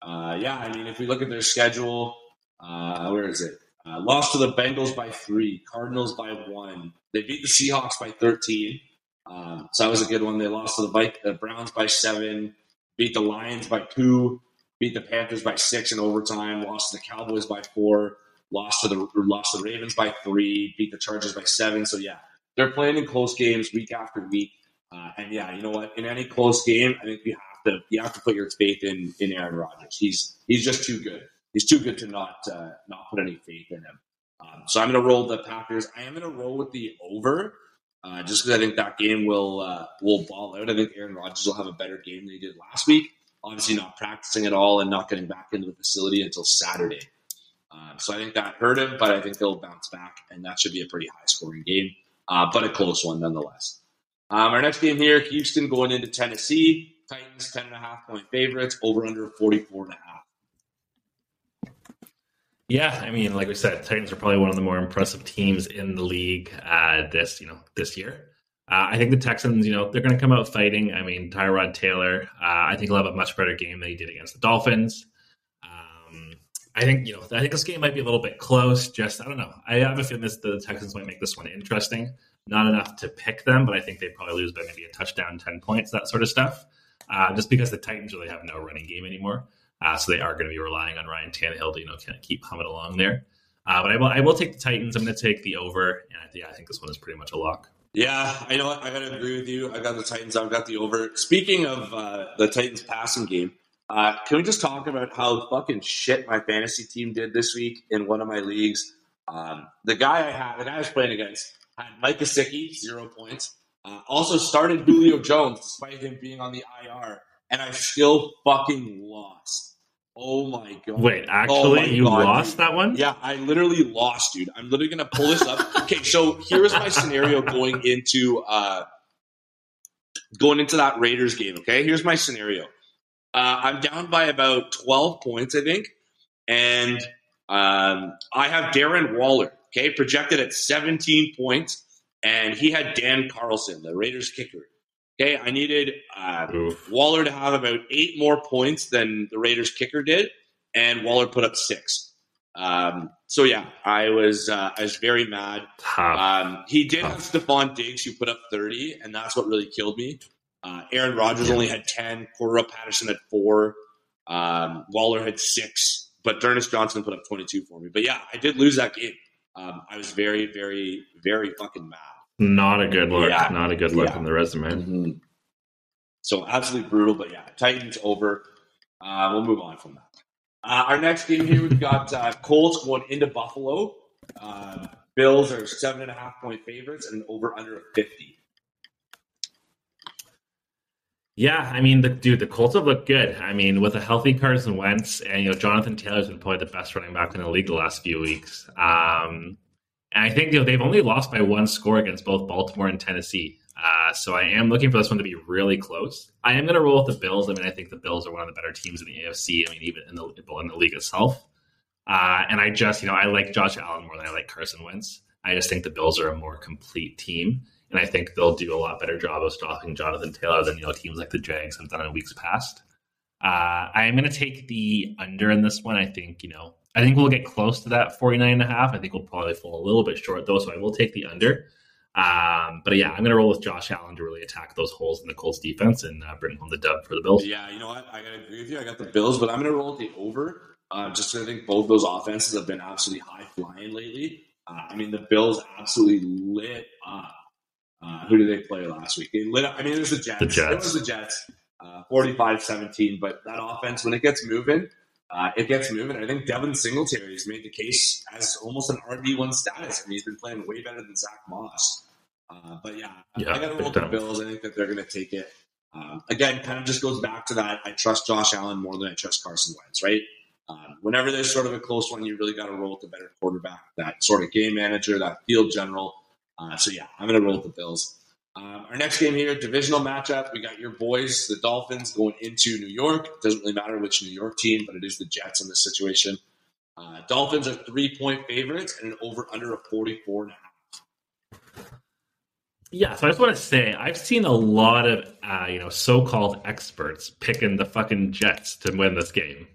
Uh, yeah, I mean, if we look at their schedule, uh, where is it? Uh, lost to the Bengals by three, Cardinals by one. They beat the Seahawks by thirteen. Uh, so that was a good one. They lost to the, Vic- the Browns by seven, beat the Lions by two, beat the Panthers by six in overtime, lost to the Cowboys by four, lost to the lost to the Ravens by three, beat the Chargers by seven. So, yeah, they're playing in close games week after week. Uh, and, yeah, you know what? In any close game, I think you have to you have to put your faith in, in Aaron Rodgers. He's he's just too good. He's too good to not uh, not put any faith in him. Um, so I'm going to roll the Packers. I am going to roll with the over, uh, just because I think that game will uh, will ball out. I think Aaron Rodgers will have a better game than he did last week. Obviously not practicing at all and not getting back into the facility until Saturday. Um, so I think that hurt him, but I think they'll bounce back, and that should be a pretty high-scoring game, uh, but a close one nonetheless. Um, our next game here, Houston going into Tennessee. Titans, ten and a half point favorites, over under forty-four and a half. Yeah, I mean, like we said, Titans are probably one of the more impressive teams in the league uh, this, you know, this year. Uh, I think the Texans, you know, they're going to come out fighting. I mean, Tyrod Taylor, uh, I think he'll have a much better game than he did against the Dolphins. Um, I think, you know, I think this game might be a little bit close. Just, I don't know. I have a feeling this, the Texans might make this one interesting. Not enough to pick them, but I think they probably lose by maybe a touchdown, ten points, that sort of stuff. Uh, just because the Titans really have no running game anymore. Uh, so they are going to be relying on Ryan Tannehill to, you know, kind of keep humming along there. Uh, but I will, I will take the Titans. I'm going to take the over, and I think, yeah, I think this one is pretty much a lock. Yeah, I know. I got to agree with you. I got the Titans. I've got the over. Speaking of uh, the Titans passing game, uh, can we just talk about how fucking shit my fantasy team did this week in one of my leagues? Um, the guy I had, the guy I was playing against, had Mike Gesicki, zero points. Uh, also started Julio Jones despite him being on the I R, and I still fucking lost. Oh, my God. Wait, actually, oh you God, lost dude. That one? Yeah, I literally lost, dude. I'm literally going to pull this up. Okay, so here's my scenario going into uh, going into that Raiders game, okay? Here's my scenario. Uh, I'm down by about twelve points, I think, and um, I have Darren Waller, okay, projected at seventeen points, and he had Dan Carlson, the Raiders kicker. Okay, I needed uh, Waller to have about eight more points than the Raiders kicker did, and Waller put up six. Um, so, yeah, I was uh, I was very mad. Um, he did have Stephon Diggs, who put up thirty, and that's what really killed me. Uh, Aaron Rodgers only had ten. Cordero Patterson had four. Um, Waller had six. But D'Ernest Johnson put up twenty-two for me. But, yeah, I did lose that game. Um, I was very, very, very fucking mad. Not a good look. Yeah. Not a good look yeah. on the resume. Mm-hmm. So absolutely brutal, but yeah, Titans over. Uh, we'll move on from that. Uh, our next game here, we've got uh, Colts going into Buffalo. Uh, Bills are seven and a half point favorites and over under fifty. Yeah, I mean, the, dude, the Colts have looked good. I mean, with a healthy Carson Wentz, and you know, Jonathan Taylor's been probably the best running back in the league the last few weeks. Um, And I think you know, they've only lost by one score against both Baltimore and Tennessee. Uh, so I am looking for this one to be really close. I am going to roll with the Bills. I mean, I think the Bills are one of the better teams in the A F C. I mean, even in the, in the league itself. Uh, and I just, you know, I like Josh Allen more than I like Carson Wentz. I just think the Bills are a more complete team. And I think they'll do a lot better job of stopping Jonathan Taylor than, you know, teams like the Jags have done in weeks past. Uh, I am going to take the under in this one. I think, you know, I think we'll get close to that forty-nine and a half. I think we'll probably fall a little bit short, though, so I will take the under. Um, but, yeah, I'm going to roll with Josh Allen to really attack those holes in the Colts defense and uh, bring home the dub for the Bills. Yeah, you know what? I got to agree with you. I got the Bills, but I'm going to roll with the over. Uh, just because I think both those offenses have been absolutely high-flying lately. Uh, I mean, the Bills absolutely lit up. Uh, who did they play last week? They lit up. I mean, it was the Jets. The Jets. It was the Jets, uh, forty-five seventeen. But that offense, when it gets moving – Uh, it gets moving. I think Devin Singletary has made the case as almost an R B one status. I mean, he's been playing way better than Zach Moss. Uh, but, yeah, yeah I got to roll the Bills. I think that they're going to take it. Um, again, kind of just goes back to that. I trust Josh Allen more than I trust Carson Wentz, right? Um, whenever there's sort of a close one, you really got to roll with the better quarterback, that sort of game manager, that field general. Uh, so, yeah, I'm going to roll with the Bills. Um, our next game here, divisional matchup. We got your boys, the Dolphins, going into New York. It doesn't really matter which New York team, but it is the Jets in this situation. Uh, Dolphins are three-point favorites and an over-under of forty-four and a half. Yeah, so I just want to say, I've seen a lot of uh, you know so-called experts picking the fucking Jets to win this game,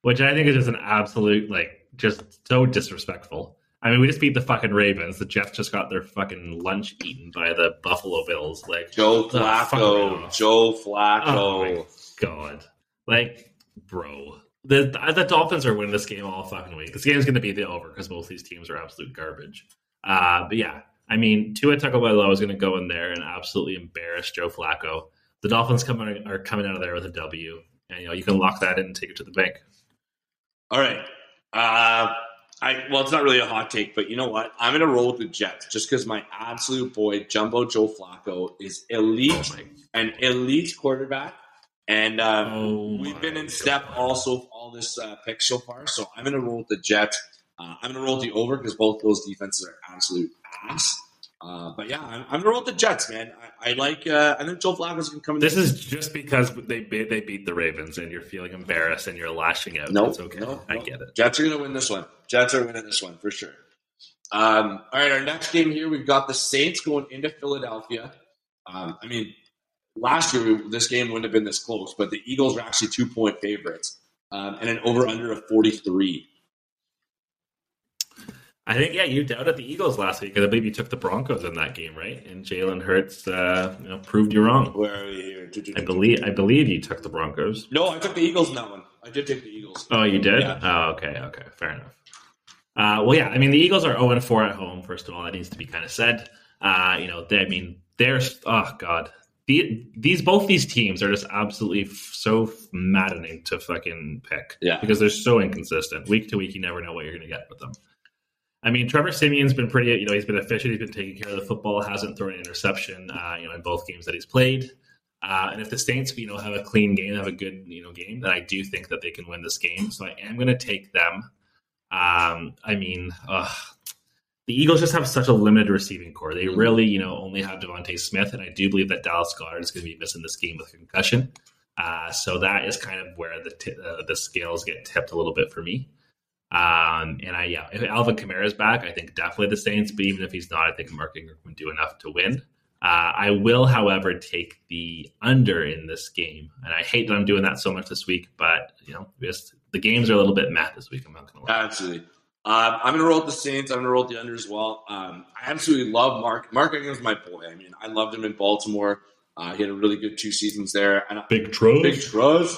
which I think is just an absolute like just so disrespectful. I mean, we just beat the fucking Ravens. The Jets just got their fucking lunch eaten by the Buffalo Bills. Like Joe Flacco, Joe Flacco. Oh my god, like bro, the the Dolphins are winning this game all fucking week. This game's going to be the over because both these teams are absolute garbage. Uh, but yeah, I mean, Tua Tagovailoa is going to go in there and absolutely embarrass Joe Flacco. The Dolphins coming are coming out of there with a W, and you know you can lock that in and take it to the bank. All right. Uh, I, well, it's not really a hot take, but you know what? I'm going to roll with the Jets just because my absolute boy, Jumbo Joe Flacco, is elite, oh an elite quarterback. And um, oh we've been in God. step also with all this uh, pick so far. So I'm going to roll with the Jets. Uh, I'm going to roll with the over because both those defenses are absolute ass. Uh, but yeah, I'm, I'm going to roll with the Jets, man. I, I like. Uh, I think Joe Flacco's going to come in. This is just because they they beat the Ravens, and you're feeling embarrassed, and you're lashing out. No, nope, it's okay. Nope, I nope. get it. Jets are going to win this one. Jets are winning this one for sure. Um, all right, our next game here, we've got the Saints going into Philadelphia. Um, I mean, last year we, this game wouldn't have been this close, but the Eagles were actually two point favorites, um, and an over under of forty-three. I think, yeah, you doubted the Eagles last week because I believe you took the Broncos in that game, right? And Jalen Hurts uh, you know, proved you wrong. Where are we here? Did you, did I believe you, I believe you took the Broncos. No, I took the Eagles in that one. I did take the Eagles. Oh, you did? Yeah. Oh, okay, okay. Fair enough. Uh, well, yeah, I mean, the Eagles are oh and four at home, first of all. That needs to be kind of said. Uh, you know, they, I mean, they're – oh, God. The, these Both these teams are just absolutely f- so maddening to fucking pick yeah. because they're so inconsistent. Week to week, you never know what you're going to get with them. I mean, Trevor Simeon's been pretty, you know, he's been efficient. He's been taking care of the football, hasn't thrown an interception, uh, you know, in both games that he's played. Uh, and if the Saints, you know, have a clean game, have a good, you know, game, then I do think that they can win this game. So I am going to take them. Um, I mean, ugh, the Eagles just have such a limited receiving core. They really, you know, only have Devontae Smith. And I do believe that Dallas Goedert is going to be missing this game with concussion. Uh, so that is kind of where the t- uh, the scales get tipped a little bit for me. Um, and I, yeah, if Alvin Kamara's back, I think definitely the Saints, but even if he's not, I think Mark Ingram can do enough to win. Uh, I will, however, take the under in this game. And I hate that I'm doing that so much this week, but you know, just the games are a little bit mad this week. I'm not going to lie. Absolutely. Um, I'm going to roll with the Saints. I'm going to roll with the under as well. Um, I absolutely love Mark. Mark Ingram's my boy. I mean, I loved him in Baltimore. Uh, he had a really good two seasons there. And Big Trove. Big Trove.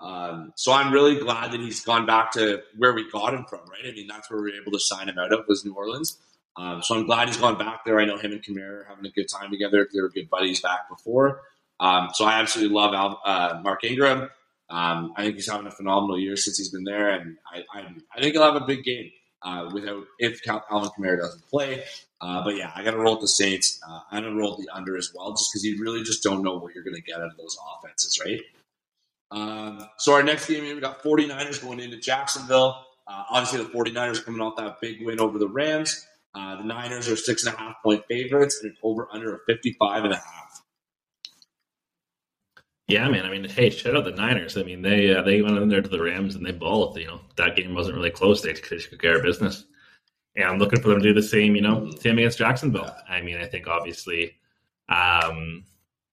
Um, so I'm really glad that he's gone back to where we got him from, right? I mean, that's where we were able to sign him out of was New Orleans. Um, so I'm glad he's gone back there. I know him and Kamara are having a good time together. They were good buddies back before. Um, so I absolutely love Al, uh, Mark Ingram. Um, I think he's having a phenomenal year since he's been there. And I, I, I think he'll have a big game uh, without if Alvin Kamara doesn't play. Uh, but, yeah, I got to roll with the Saints. Uh, I'm going to roll with the under as well just because you really just don't know what you're going to get out of those offenses, right? Um, so our next game, we got forty-niners going into Jacksonville. Uh, obviously, the forty-niners coming off that big win over the Rams. Uh, the Niners are six and a half point favorites and an over under of fifty-five and a half. Yeah, man. I mean, hey, shout out the Niners. I mean, they uh, they went in there to the Rams and they balled. You know, that game wasn't really close. They took care of business. And I'm looking for them to do the same. You know, same against Jacksonville. Yeah. I mean, I think obviously. Um,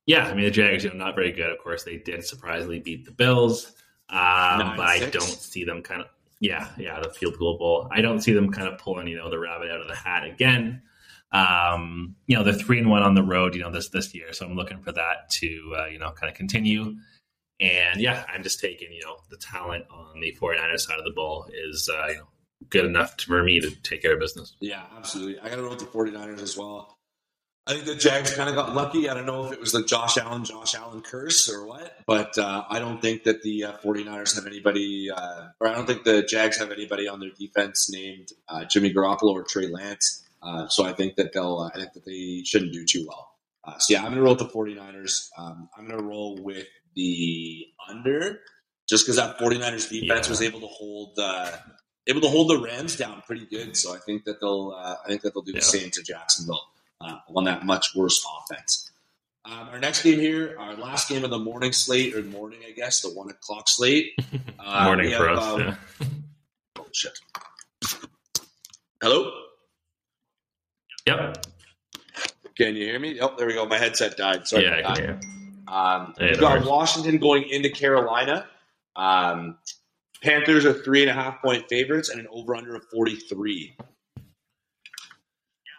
Yeah, I mean, the Jags, you know, not very good. Of course, they did surprisingly beat the Bills. Um, but I don't see them kind of, yeah, yeah, the field goal bowl. I don't see them kind of pulling, you know, the rabbit out of the hat again. Um, you know, they're three and one on the road, you know, this this year. So I'm looking for that to, uh, you know, kind of continue. And, yeah, I'm just taking, you know, the talent on the forty-niners side of the ball is, uh, you know, good enough to, for me to take care of business. Yeah, absolutely. I got to roll with the forty-niners as well. I think the Jags kind of got lucky. I don't know if it was the Josh Allen, Josh Allen curse or what, but uh, I don't think that the uh, forty-niners have anybody, uh, or I don't think the Jags have anybody on their defense named uh, Jimmy Garoppolo or Trey Lance. Uh, so I think that they'll, uh, I think that they shouldn't do too well. Uh, so yeah, I'm going to roll with the forty-niners. Um, I'm going to roll with the under just because that forty-niners defense yeah. was able to hold, uh, able to hold the Rams down pretty good. So I think that they'll, uh, I think that they'll do yeah. the same to Jacksonville. Uh, on that much worse offense. Um, our next game here, our last game of the morning slate, or morning, I guess, the one o'clock slate. Uh, morning have, for us, um, yeah. Oh, shit. Hello? Yep. Can you hear me? Oh, there we go. My headset died. Sorry. Yeah, I can hear you. Um, hey, we've got Washington going into Carolina. Um, Panthers are three and a half point favorites and an over under of forty-three.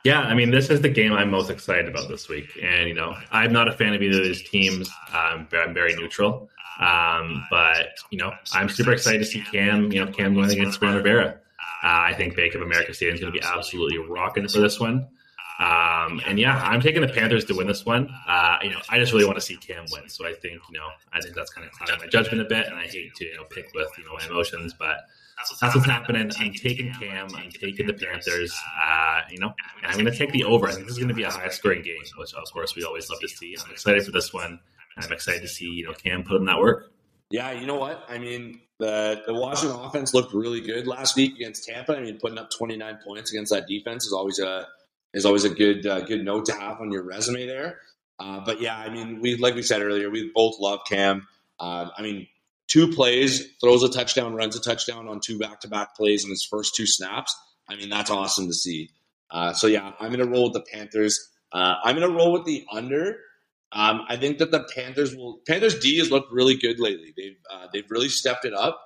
Yeah, I mean, this is the game I'm most excited about this week. And, you know, I'm not a fan of either of these teams. Um, I'm very neutral. Um, but, you know, I'm super excited to see Cam, you know, Cam going against Ron Rivera. Uh, I think Bank of America Stadium is going to be absolutely rocking for this one. Um, and, yeah, I'm taking the Panthers to win this one. Uh, you know, I just really want to see Cam win. So I think, you know, I think that's kind of clouding my judgment a bit. And I hate to, you know, pick with, you know, my emotions. But that's what's happening. I'm taking Cam. I'm taking the Panthers. Uh, you know, and I'm going to take the over. I think this is going to be a high-scoring game, which, of course, we always love to see. I'm excited for this one. I'm excited to see, you know, Cam put in that work. Yeah, you know what? I mean, the, the Washington offense looked really good last week against Tampa. I mean, putting up twenty-nine points against that defense is always a is always a good uh, good note to have on your resume there. Uh, but yeah, I mean, we like we said earlier, we both love Cam. Uh, I mean, two plays, throws a touchdown, runs a touchdown on two back-to-back plays in his first two snaps. I mean, that's awesome to see. Uh, so yeah, I'm going to roll with the Panthers. Uh, I'm going to roll with the under. Um, I think that the Panthers will. Panthers D has looked really good lately. They've uh, they've really stepped it up,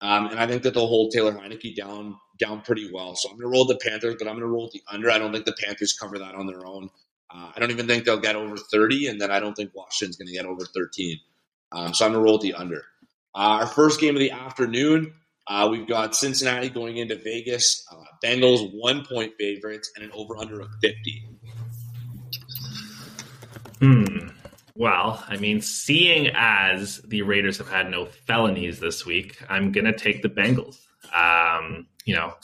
um, and I think that they'll hold Taylor Heineke down down pretty well. So I'm going to roll the Panthers, but I'm going to roll the under. I don't think the Panthers cover that on their own. Uh, I don't even think they'll get over thirty, and then I don't think Washington's going to get over thirteen. Um, so I'm going to roll the under. Uh, our first game of the afternoon, uh, we've got Cincinnati going into Vegas. Uh, Bengals one point favorites and an over under of fifty. Hmm. Well, I mean, seeing as the Raiders have had no felonies this week, I'm going to take the Bengals. Um, you know,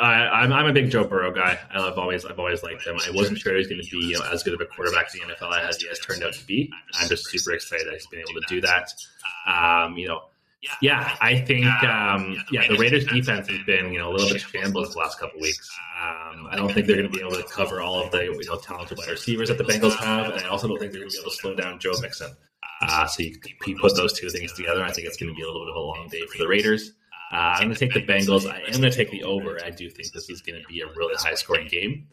I, I'm, I'm a big Joe Burrow guy. I've always I've always liked him. I wasn't sure he was going to be, you know, as good of a quarterback in the N F L as he has turned out to be. I'm just super excited that he's been able to do that. Um, you know, yeah, I think, um, yeah, the Raiders defense has been, you know, a little bit shambles the last couple of weeks. Um, I don't think they're going to be able to cover all of the, you know, talented wide receivers that the Bengals have. And I also don't think they're going to be able to slow down Joe Mixon. Uh, so you, you put those two things together. I think it's going to be a little bit of a long day for the Raiders. Uh, I'm going to take the Bengals. I am going to take the over. I do think this is going to be a really high scoring game.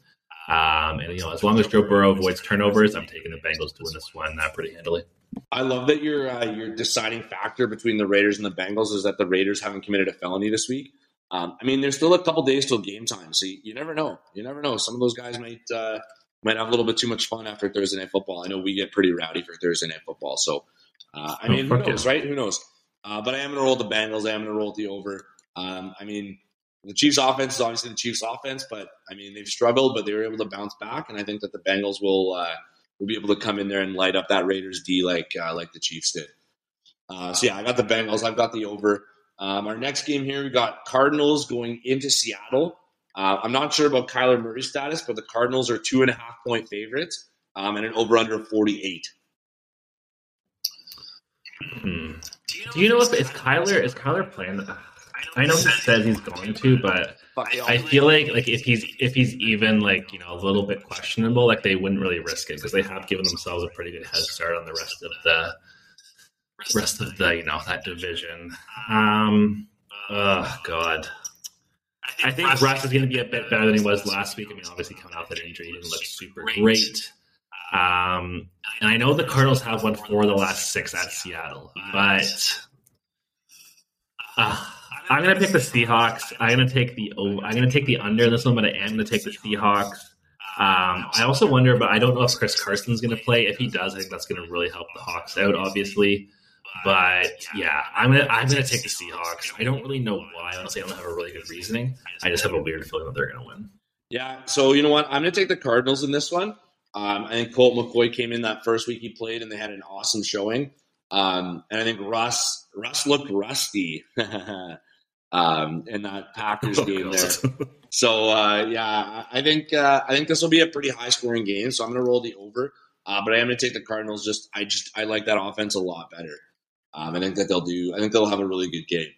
Um, and, you know, as long as Joe Burrow avoids turnovers, I'm taking the Bengals to win this one uh, pretty handily. I love that your uh, your deciding factor between the Raiders and the Bengals is that the Raiders haven't committed a felony this week. Um, I mean, there's still a couple days till game time, so you, you never know. You never know. Some of those guys might uh, might have a little bit too much fun after Thursday Night Football. I know we get pretty rowdy for Thursday Night Football, so uh, I mean, oh, who knows, it. right? Who knows? Uh, but I am going to roll the Bengals. I am going to roll the over. Um, I mean, the Chiefs' offense is obviously the Chiefs' offense, but I mean, they've struggled, but they were able to bounce back, and I think that the Bengals will. Uh, We'll be able to come in there and light up that Raiders D like uh, like the Chiefs did. Uh, so, yeah, I got the Bengals. I've got the over. Um, our next game here, we got Cardinals going into Seattle. Uh, I'm not sure about Kyler Murray's status, but the Cardinals are two-and-a-half-point favorites um, and an over-under of forty-eight. Hmm. Do you know if is Kyler, is Kyler playing? I know he says he's going to, but I feel like like if he's if he's even like you know a little bit questionable, like they wouldn't really risk it because they have given themselves a pretty good head start on the rest of the rest of the you know that division. Um, oh God, I think Russ is going to be a bit better than he was last week. I mean, obviously coming out that injury, he didn't look super great. Um, and I know the Cardinals have won four of the last six at Seattle, but. Uh, I'm gonna pick the Seahawks. I'm gonna take the over. I'm gonna take the under in this one, but I am gonna take the Seahawks. Um, I also wonder, but I don't know if Chris Carson's gonna play. If he does, I think that's gonna really help the Hawks out, obviously. But yeah, I'm gonna I'm gonna take the Seahawks. I don't really know why. Honestly, I don't have a really good reasoning. I just have a weird feeling that they're gonna win. Yeah. So you know what? I'm gonna take the Cardinals in this one. Um, I think Colt McCoy came in that first week he played, and they had an awesome showing. Um, and I think Russ Russ looked rusty. Um, in that Packers game there. So, uh, yeah, I think uh, I think this will be a pretty high-scoring game, so I'm going to roll the over. Uh, but I am going to take the Cardinals. Just I just I like that offense a lot better. Um, I think that they'll do – I think they'll have a really good game.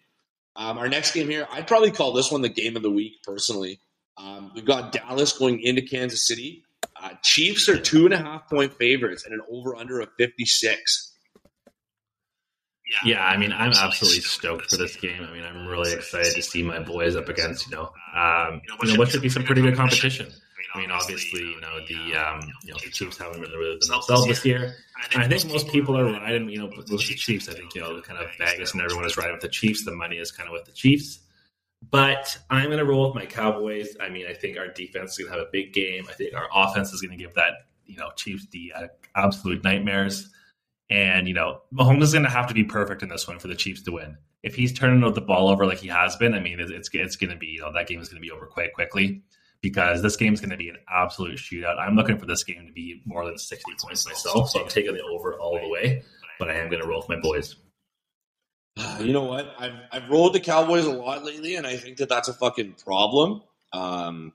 Um, our next game here, I'd probably call this one the game of the week personally. Um, we've got Dallas going into Kansas City. Uh, Chiefs are two-and-a-half-point favorites and an over-under of fifty-six. Yeah, I mean, I'm absolutely stoked for this game. I mean, I'm really excited to see my boys up against, you know, um, you know, what should be some pretty good competition. I mean, obviously, you know, the um, you know the Chiefs haven't really really been themselves this year. And I think most people are riding, you know, with the Chiefs. I think, you know, kind of Vegas and everyone is riding with the Chiefs. The money is kind of with the Chiefs. But I'm going to roll with my Cowboys. I mean, I think our defense is going to have a big game. I think our offense is going to give that, you know, Chiefs the uh, absolute nightmares. And, you know, Mahomes is going to have to be perfect in this one for the Chiefs to win. If he's turning the ball over like he has been, I mean, it's it's, it's going to be, you know, that game is going to be over quite quickly because this game is going to be an absolute shootout. I'm looking for this game to be more than sixty points myself, so I'm taking the over all the way. But I am going to roll with my boys. You know what? I've I've rolled the Cowboys a lot lately, and I think that that's a fucking problem um,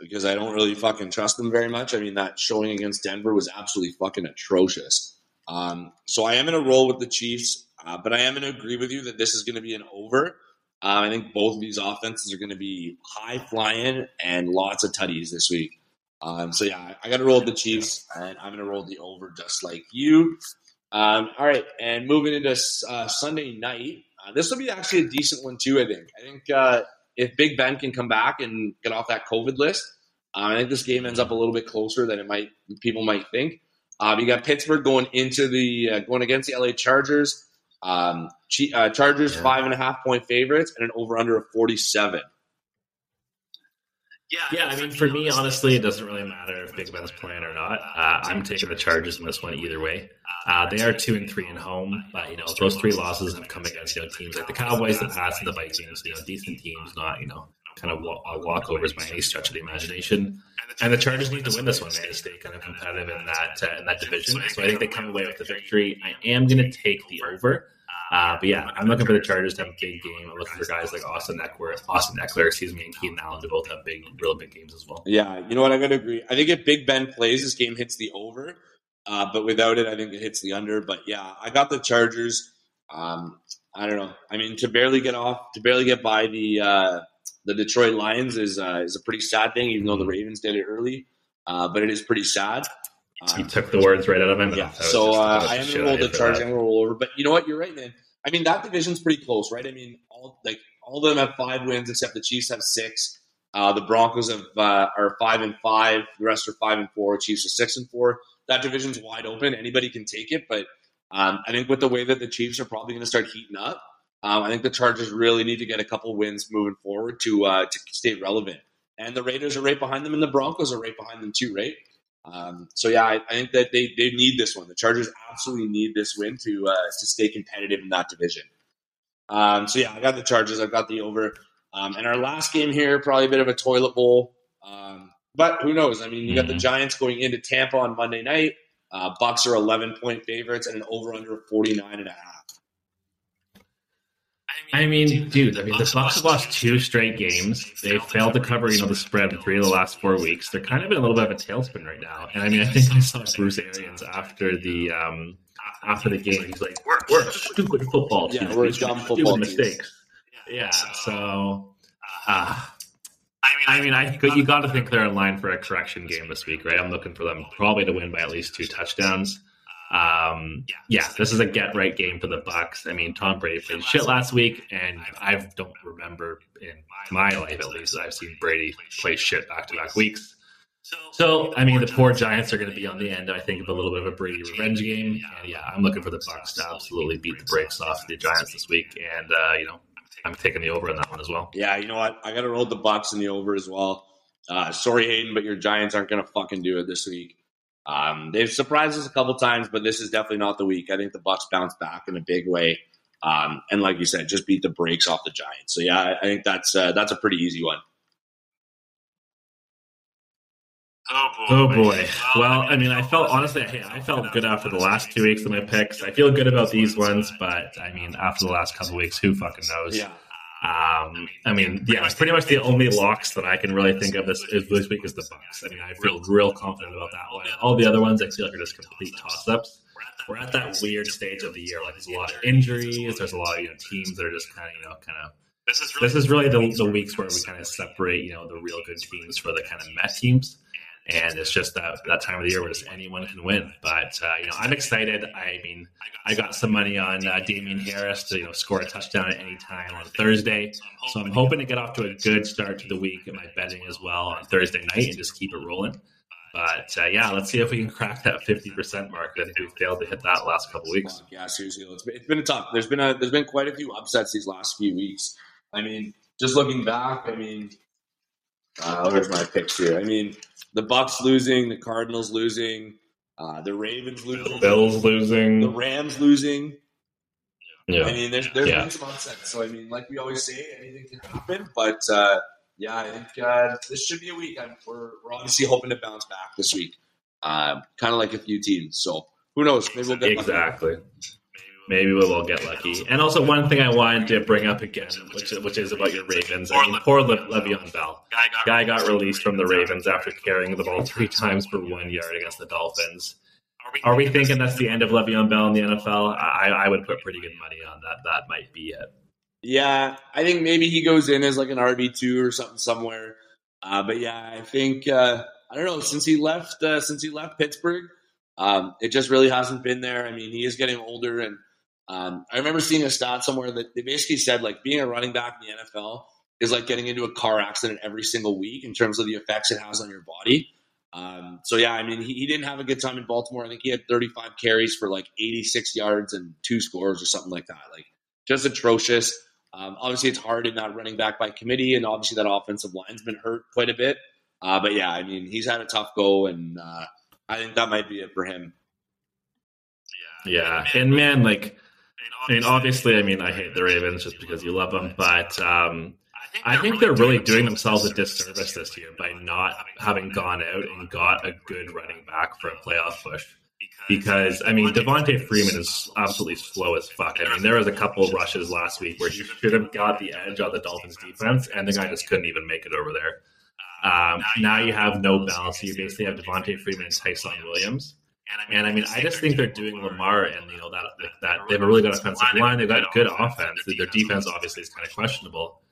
because I don't really fucking trust them very much. I mean, that showing against Denver was absolutely fucking atrocious. Um, so I am going to roll with the Chiefs, uh, but I am going to agree with you that this is going to be an over. Uh, I think both of these offenses are going to be high-flying and lots of tutties this week. Um, so, yeah, I got to roll with the Chiefs, and I'm going to roll the over just like you. Um, all right, and moving into uh, Sunday night, uh, this will be actually a decent one too, I think. I think uh, if Big Ben can come back and get off that COVID list, uh, I think this game ends up a little bit closer than it might people might think. Uh, you got Pittsburgh going into the uh, going against the L A Chargers. Um, uh, Chargers yeah. five and a half point favorites and an over under of forty-seven. Yeah, yeah. I mean, for me, honestly, it doesn't really matter if Big Ben's playing or not. Uh, I'm taking the Chargers in this one either way. Uh, they are two and three at home, but you know those three losses have come against you know teams like the Cowboys, the Pats, and the Vikings. You know, decent teams, not you know kind of walkovers by any stretch of the imagination. And the Chargers need to win this one, man, to stay kind of competitive in that uh, in that division. So I think they come away with the victory. I am going to take the over. Uh, but yeah, I'm looking for the Chargers to have a big game. I'm looking for guys like Austin Eckler, Austin Eckler, excuse me, and Keenan Allen to both have big, real big games as well. Yeah, you know what? I'm going to agree. I think if Big Ben plays, this game hits the over. Uh, but without it, I think it hits the under. But yeah, I got the Chargers. Um, I don't know. I mean, to barely get off, to barely get by the uh, the Detroit Lions is uh, is a pretty sad thing, even though the Ravens did it early. Uh, but it is pretty sad. He um, took the words right out of my mouth. Yeah. So uh, I am going to roll the Chargers. I'm going to roll over. But you know what? You're right, man. I mean, that division's pretty close, right? I mean, all like all of them have five wins except the Chiefs have six. Uh, the Broncos have uh, are five and five. The rest are five and four. Chiefs are six and four. That division's wide open. Anybody can take it. But um, I think with the way that the Chiefs are probably going to start heating up, um, I think the Chargers really need to get a couple wins moving forward to uh, to stay relevant. And the Raiders are right behind them, and the Broncos are right behind them too, right? Um, so yeah, I, I think that they, they need this one. The Chargers absolutely need this win to uh, to stay competitive in that division. Um, so yeah, I got the Chargers. I've got the over. Um, and our last game here, probably a bit of a toilet bowl. Um, but who knows? I mean, you got the Giants going into Tampa on Monday night. Uh, Bucks are eleven-point favorites and an over-under of forty-nine and a half. I mean, dude, I mean, the Bucks have lost two straight games. They've failed to cover, you know, the spread in three of the last four weeks. They're kind of in a little bit of a tailspin right now. And I mean, I think I saw Bruce Arians after the um, after the game. He's like, we're, we're a stupid football team. Yeah, we're a dumb football team. Mistakes. Yeah, so, uh, I mean, I you got to think they're in line for a correction game this week, right? I'm looking for them probably to win by at least two touchdhdowns. Um, yeah, this is a get-right game for the Bucks. I mean, Tom Brady played shit last week, and I don't remember in my life, at least, I've seen Brady play shit back-to-back weeks. So, I mean, the poor Giants are going to be on the end, I think, of a little bit of a Brady revenge game. And yeah, I'm looking for the Bucks to absolutely beat the brakes off the Giants this week. And, uh, you know, I'm taking the over on that one as well. Yeah, you know what? I got to roll the Bucks in the over as well. Uh, sorry, Hayden, but your Giants aren't going to fucking do it this week. Um, they've surprised us a couple times, but this is definitely not the week. I think the Bucks bounce back in a big way, um, and like you said, just beat the brakes off the Giants. So yeah, I think that's uh, that's a pretty easy one. Oh boy! Oh boy! Well, I mean, I felt honestly, hey, I felt good after the last two weeks of my picks. I feel good about these ones, but I mean, after the last couple of weeks, who fucking knows? Yeah. Um, I mean, yeah, pretty much the only locks that I can really think of this is this week is the Bucks. I mean, I feel real confident about that one. All the other ones, I feel like are just complete toss-ups. We're at that weird stage of the year. Like, there's a lot of injuries. There's a lot of you know teams that are just kind of you know kind of. This is really the the weeks where we kind of separate you know the real good teams for the kind of meh teams. And it's just that, that time of the year where just anyone can win. But, uh, you know, I'm excited. I mean, I got some money on uh, Damian Harris to, you know, score a touchdown at any time on Thursday. So I'm hoping to get off to a good start to the week in my betting as well on Thursday night and just keep it rolling. But, uh, yeah, let's see if we can crack that fifty percent mark. I think we failed to hit that last couple of weeks. Yeah, seriously. It's been tough. There's been a, there's been quite a few upsets these last few weeks. I mean, just looking back, I mean, uh, where's my picks here? I mean, the Bucks losing, the Cardinals losing, uh, the Ravens losing. The Bills losing. The Rams losing. Yeah. I mean, there's, there's yeah. been some upsets. So, I mean, like we always say, anything can happen. But, uh, yeah, I think uh, this should be a week. I'm, we're, we're obviously hoping to bounce back this week, uh, kind of like a few teams. So who knows? Maybe we'll get exactly. lucky. Maybe we'll all get lucky. And also one thing I wanted to bring up again, which is, which is about your Ravens. I mean, poor Le- Le'Veon Bell. Guy got released from the Ravens after carrying the ball three times for one yard against the Dolphins. Are we thinking that's the end of Le'Veon Bell in the N F L? I, I would put pretty good money on that. That might be it. Yeah, I think maybe he goes in as like an R B two or something somewhere. Uh, but yeah, I think uh, I don't know. Since he left, uh, since he left Pittsburgh, um, it just really hasn't been there. I mean, he is getting older, and um, I remember seeing a stat somewhere that they basically said like being a running back in the N F L is like getting into a car accident every single week in terms of the effects it has on your body. Um, so yeah, I mean, he, he didn't have a good time in Baltimore. I think he had thirty-five carries for like eighty-six yards and two scores or something like that. Like just atrocious. Um, obviously, it's hard in not running back by committee, and obviously that offensive line's been hurt quite a bit. Uh, but, yeah, I mean, he's had a tough go, and uh, I think that might be it for him. Yeah, and, man, like, I mean, obviously, I mean, I hate the Ravens just because you love them, but um, I think they're really doing themselves a disservice this year by not having gone out and got a good running back for a playoff push. Because, I mean, Devontae Freeman is absolutely slow as fuck. I mean, there was a couple of rushes last week where he should have got the edge on the Dolphins' defense, and the guy just couldn't even make it over there. Um, now you have no balance. You basically have Devontae Freeman and Tyson Williams. And, I mean, I just think they're doing Lamar and, you know, that, that they have a really good offensive line. They've got good offense. Their defense, obviously, is kind of questionable.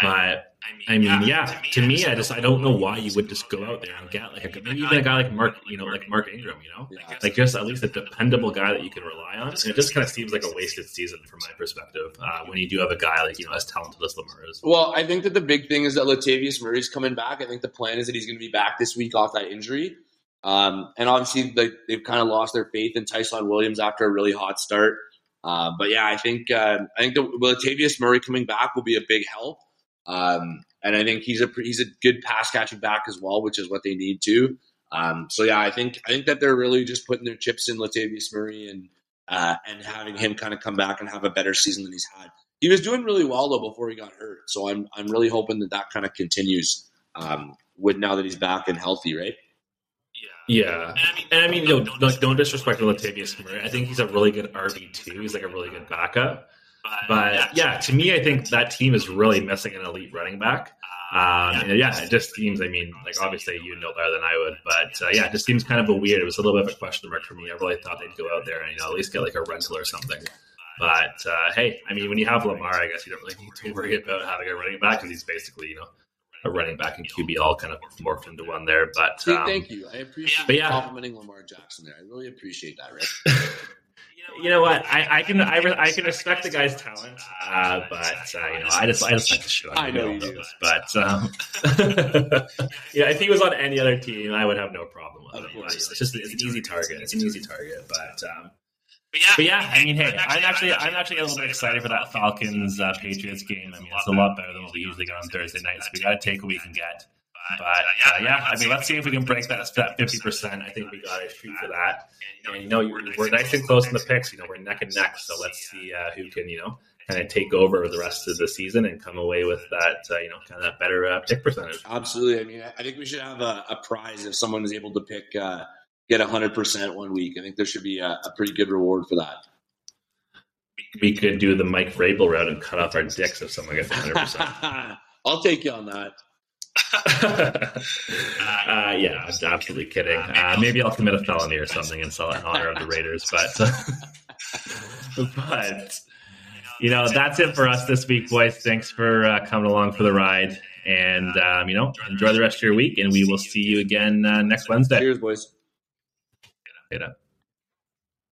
But, I mean, yeah, to me, I just I don't know why you would just go out there and get like a, maybe even a guy like Mark, you know, like Mark Ingram, you know, like just at least a dependable guy that you can rely on. And it just kind of seems like a wasted season from my perspective uh, when you do have a guy like, you know, as talented as Lamar is. Well, I think that the big thing is that Latavius Murray's coming back. I think the plan is that he's going to be back this week off that injury. Um, and obviously, like, they've kind of lost their faith in Tyson Williams after a really hot start. Uh, but yeah, I think uh, I think the Latavius Murray coming back will be a big help. Um, and I think he's a he's a good pass catching back as well, which is what they need to. Um, so yeah, I think I think that they're really just putting their chips in Latavius Murray and uh, and having him kind of come back and have a better season than he's had. He was doing really well though before he got hurt, so I'm I'm really hoping that that kind of continues um, with now that he's back and healthy, right? Yeah, and I mean, no, don't, don't disrespect Latavius Murray. I think he's a really good R B two. He's like a really good backup. But yeah, to me, I think that team is really missing an elite running back. Um, and yeah, it just seems, I mean, like obviously you know better than I would, but uh, yeah, it just seems kind of a weird. It was a little bit of a question mark for me. I really thought they'd go out there and, you know, at least get like a rental or something. But uh, hey, I mean, when you have Lamar, I guess you don't really need to worry about having a running back because he's basically, you know, a running back and Q B all kind of morphed into one there. But um, thank you. I appreciate yeah. you complimenting Lamar Jackson there. I really appreciate that, Rick. you know what? I, I can I, re- I can respect the guy's talent, uh, but uh, you know I just I just like to shit on him. I know you do. But um, yeah, if he was on any other team, I would have no problem with him. It's just it's an easy target. It's an easy target, but. Um, But yeah, but yeah, I mean, hey, I'm actually, I'm actually a little bit excited for that Falcons uh, Patriots game. I mean, it's a lot better than what we usually get on Thursday nights. So we got to take what we can get. But uh, yeah, I mean, let's see if we can break that that fifty percent. I think we got to shoot for that. And you know, we're nice and close in the picks. You know, we're neck and neck. So let's see uh, who can, you know, kind of take over the rest of the season and come away with that, uh, you know, kind of better uh, pick percentage. Absolutely. I mean, I think we should have a, a prize if someone is able to pick. Uh, Get one hundred percent one week. I think there should be a, a pretty good reward for that. We could do the Mike Vrabel route and cut off our dicks if someone gets one hundred percent. I'll take you on that. uh, yeah, I'm absolutely kidding. Uh, maybe I'll commit a felony or something and sell it in honor of the Raiders. But, but You know, that's it for us this week, boys. Thanks for uh, coming along for the ride. And, um, you know, enjoy the rest of your week, and we will see you again uh, next Wednesday. Cheers, boys. Get up. Get up.